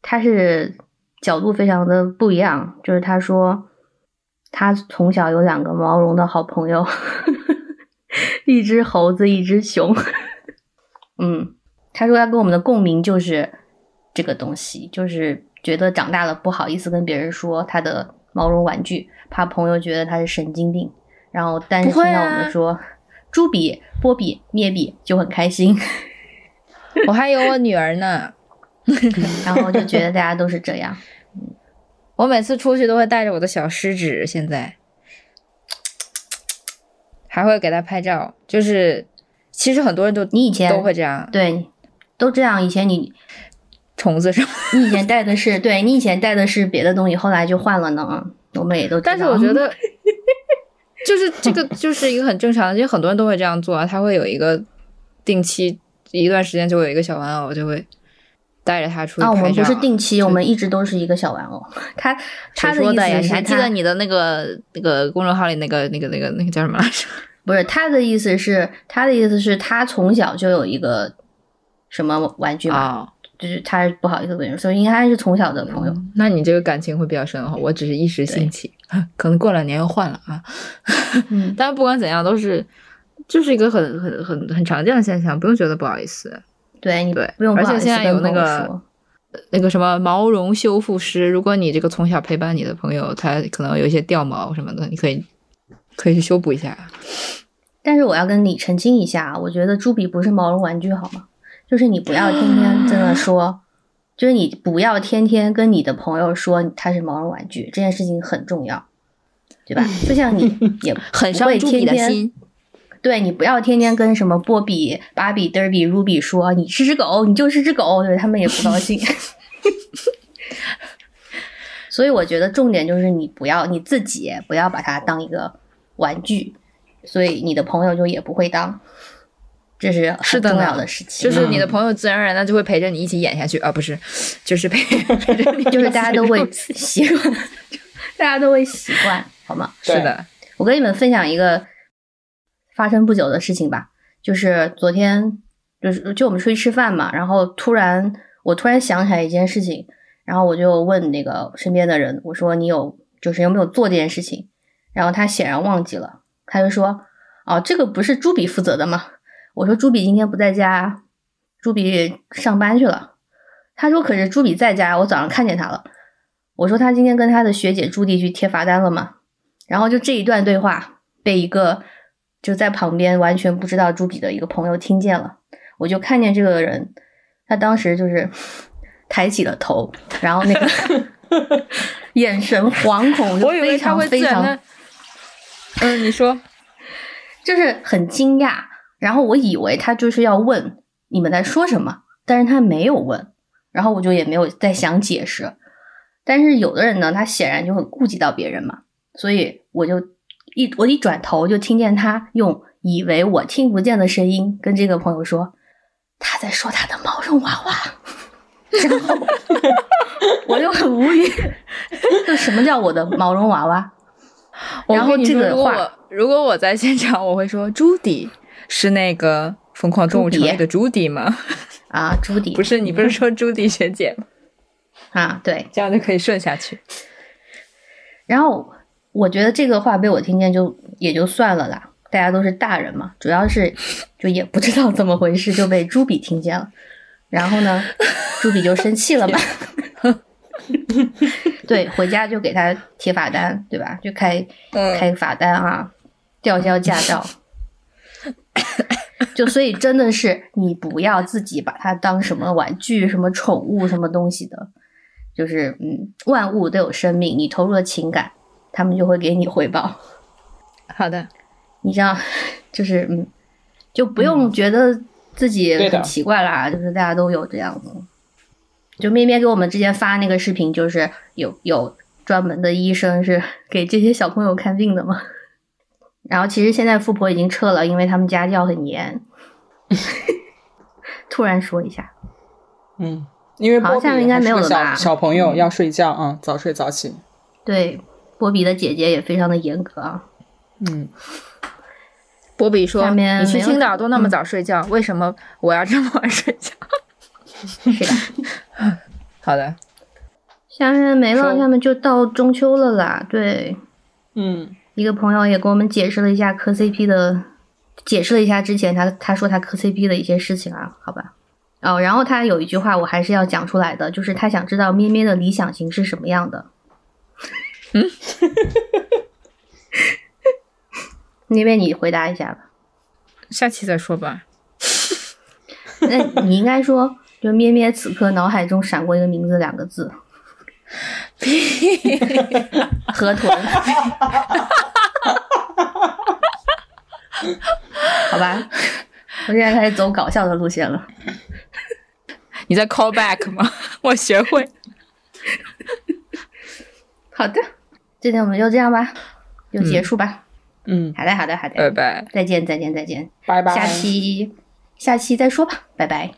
他是。角度非常的不一样，就是他说他从小有两个毛绒的好朋友，一只猴子一只熊。嗯，他说他跟我们的共鸣就是这个东西，就是觉得长大了不好意思跟别人说他的毛绒玩具，怕朋友觉得他是神经病，然后但是听到我们说、啊、猪笔波笔灭笔就很开心。我还有我女儿呢。然后就觉得大家都是这样。我每次出去都会带着我的小食指，现在还会给他拍照。就是其实很多人都你以前都会这样，对，都这样。以前你虫子是吗？你以前带的是对，你以前带的是别的东西，后来就换了呢。我们也都知道，但是我觉得就是这个就是一个很正常的，因为很多人都会这样做啊。他会有一个定期一段时间就会有一个小玩偶，就会。带着他出去拍照。啊，我们不是定期，我们一直都是一个小玩偶。他他的意思是他，还记得你的那个那个公众号里那个那个那个那个叫什么来着？不是，他的意思是，他的意思是，他从小就有一个什么玩具嘛，哦、就是他不好意思跟人说，应该是从小的朋友。嗯、那你这个感情会比较深厚，我只是一时兴起，可能过两年又换了啊。嗯，但是不管怎样，都是就是一个很很很很常见的现象，不用觉得不好意思。对，你不用。而且现在有那个那个什么毛绒修复师，如果你这个从小陪伴你的朋友，他可能有一些掉毛什么的，你可以可以去修补一下。但是我要跟你澄清一下，我觉得猪笔不是毛绒玩具好吗？就是你不要天天真的说，就是你不要天天跟你的朋友说它是毛绒玩具，这件事情很重要，对吧？就像你也很伤猪笔的心。对，你不要天天跟什么波比、芭比、德比、卢比说你是只狗，你就是只狗，对他们也不高兴。所以我觉得重点就是你不要你自己不要把它当一个玩具，所以你的朋友就也不会当，这是很重要的事情。是的，就是你的朋友自然而然的就会陪着你一起演下去啊，不是，就是陪陪着你，就是大家都会习惯，大家都会习惯，好吗？是的，我跟你们分享一个。发生不久的事情吧，就是昨天就是就我们出去吃饭嘛，然后突然我突然想起来一件事情，然后我就问那个身边的人，我说你有就是有没有做这件事情，然后他显然忘记了，他就说哦，这个不是朱比负责的吗？我说朱比今天不在家，朱比上班去了。他说可是朱比在家，我早上看见他了。我说他今天跟他的学姐朱迪去贴罚单了嘛。然后就这一段对话被一个就在旁边完全不知道朱笔的一个朋友听见了，我就看见这个人，他当时就是抬起了头，然后那个眼神惶恐，我以为他会非常，嗯，你说，就是很惊讶，然后我以为他就是要问你们在说什么，但是他没有问，然后我就也没有再想解释，但是有的人呢，他显然就很顾及到别人嘛，所以我就。一我一转头就听见他用以为我听不见的声音跟这个朋友说他在说他的毛绒娃娃。然后我就很无语，就什么叫我的毛绒娃娃？然后这个话，如果我在现场，我会说朱迪是那个疯狂动物城里的朱迪吗？啊，朱迪不是，你不是说朱迪学姐吗？啊，对，这样就可以顺下去。然后我觉得这个话被我听见就也就算了啦，大家都是大人嘛，主要是就也不知道怎么回事就被朱比听见了。然后呢，朱比就生气了吧？对，回家就给他贴罚单，对吧？就开、嗯、开罚单啊，吊销驾照。就所以真的是你不要自己把它当什么玩具、什么宠物、什么东西的，就是嗯，万物都有生命，你投入了情感，他们就会给你回报。好的，你这样就是嗯，就不用觉得、嗯。自己很奇怪啦，就是大家都有这样子。就咩咩给我们之前发那个视频，就是有有专门的医生是给这些小朋友看病的嘛。然后其实现在富婆已经撤了，因为他们家教很严。突然说一下，嗯，因为波比应该没有了吧？小朋友要睡觉啊，早睡早起。对，波比的姐姐也非常的严格啊。嗯。波比说你去青岛都那么早睡觉、嗯、为什么我要这么晚睡觉？是的。好的，下面没了，下面就到中秋了啦。对，嗯，一个朋友也跟我们解释了一下磕 C P 的，解释了一下之前他他说他磕 C P 的一些事情啊，好吧。哦，然后他有一句话我还是要讲出来的，就是他想知道咩咩的理想型是什么样的。嗯。那边你回答一下吧，下期再说吧。那你应该说，就咩咩此刻脑海中闪过一个名字，两个字，河豚。好吧，我现在开始走搞笑的路线了。你在 call back 吗？我学会。好的，今天我们就这样吧，就结束吧。嗯嗯，好的，好的，好的，拜拜，再见，再见，再见，拜拜，下期，下期再说吧，拜拜。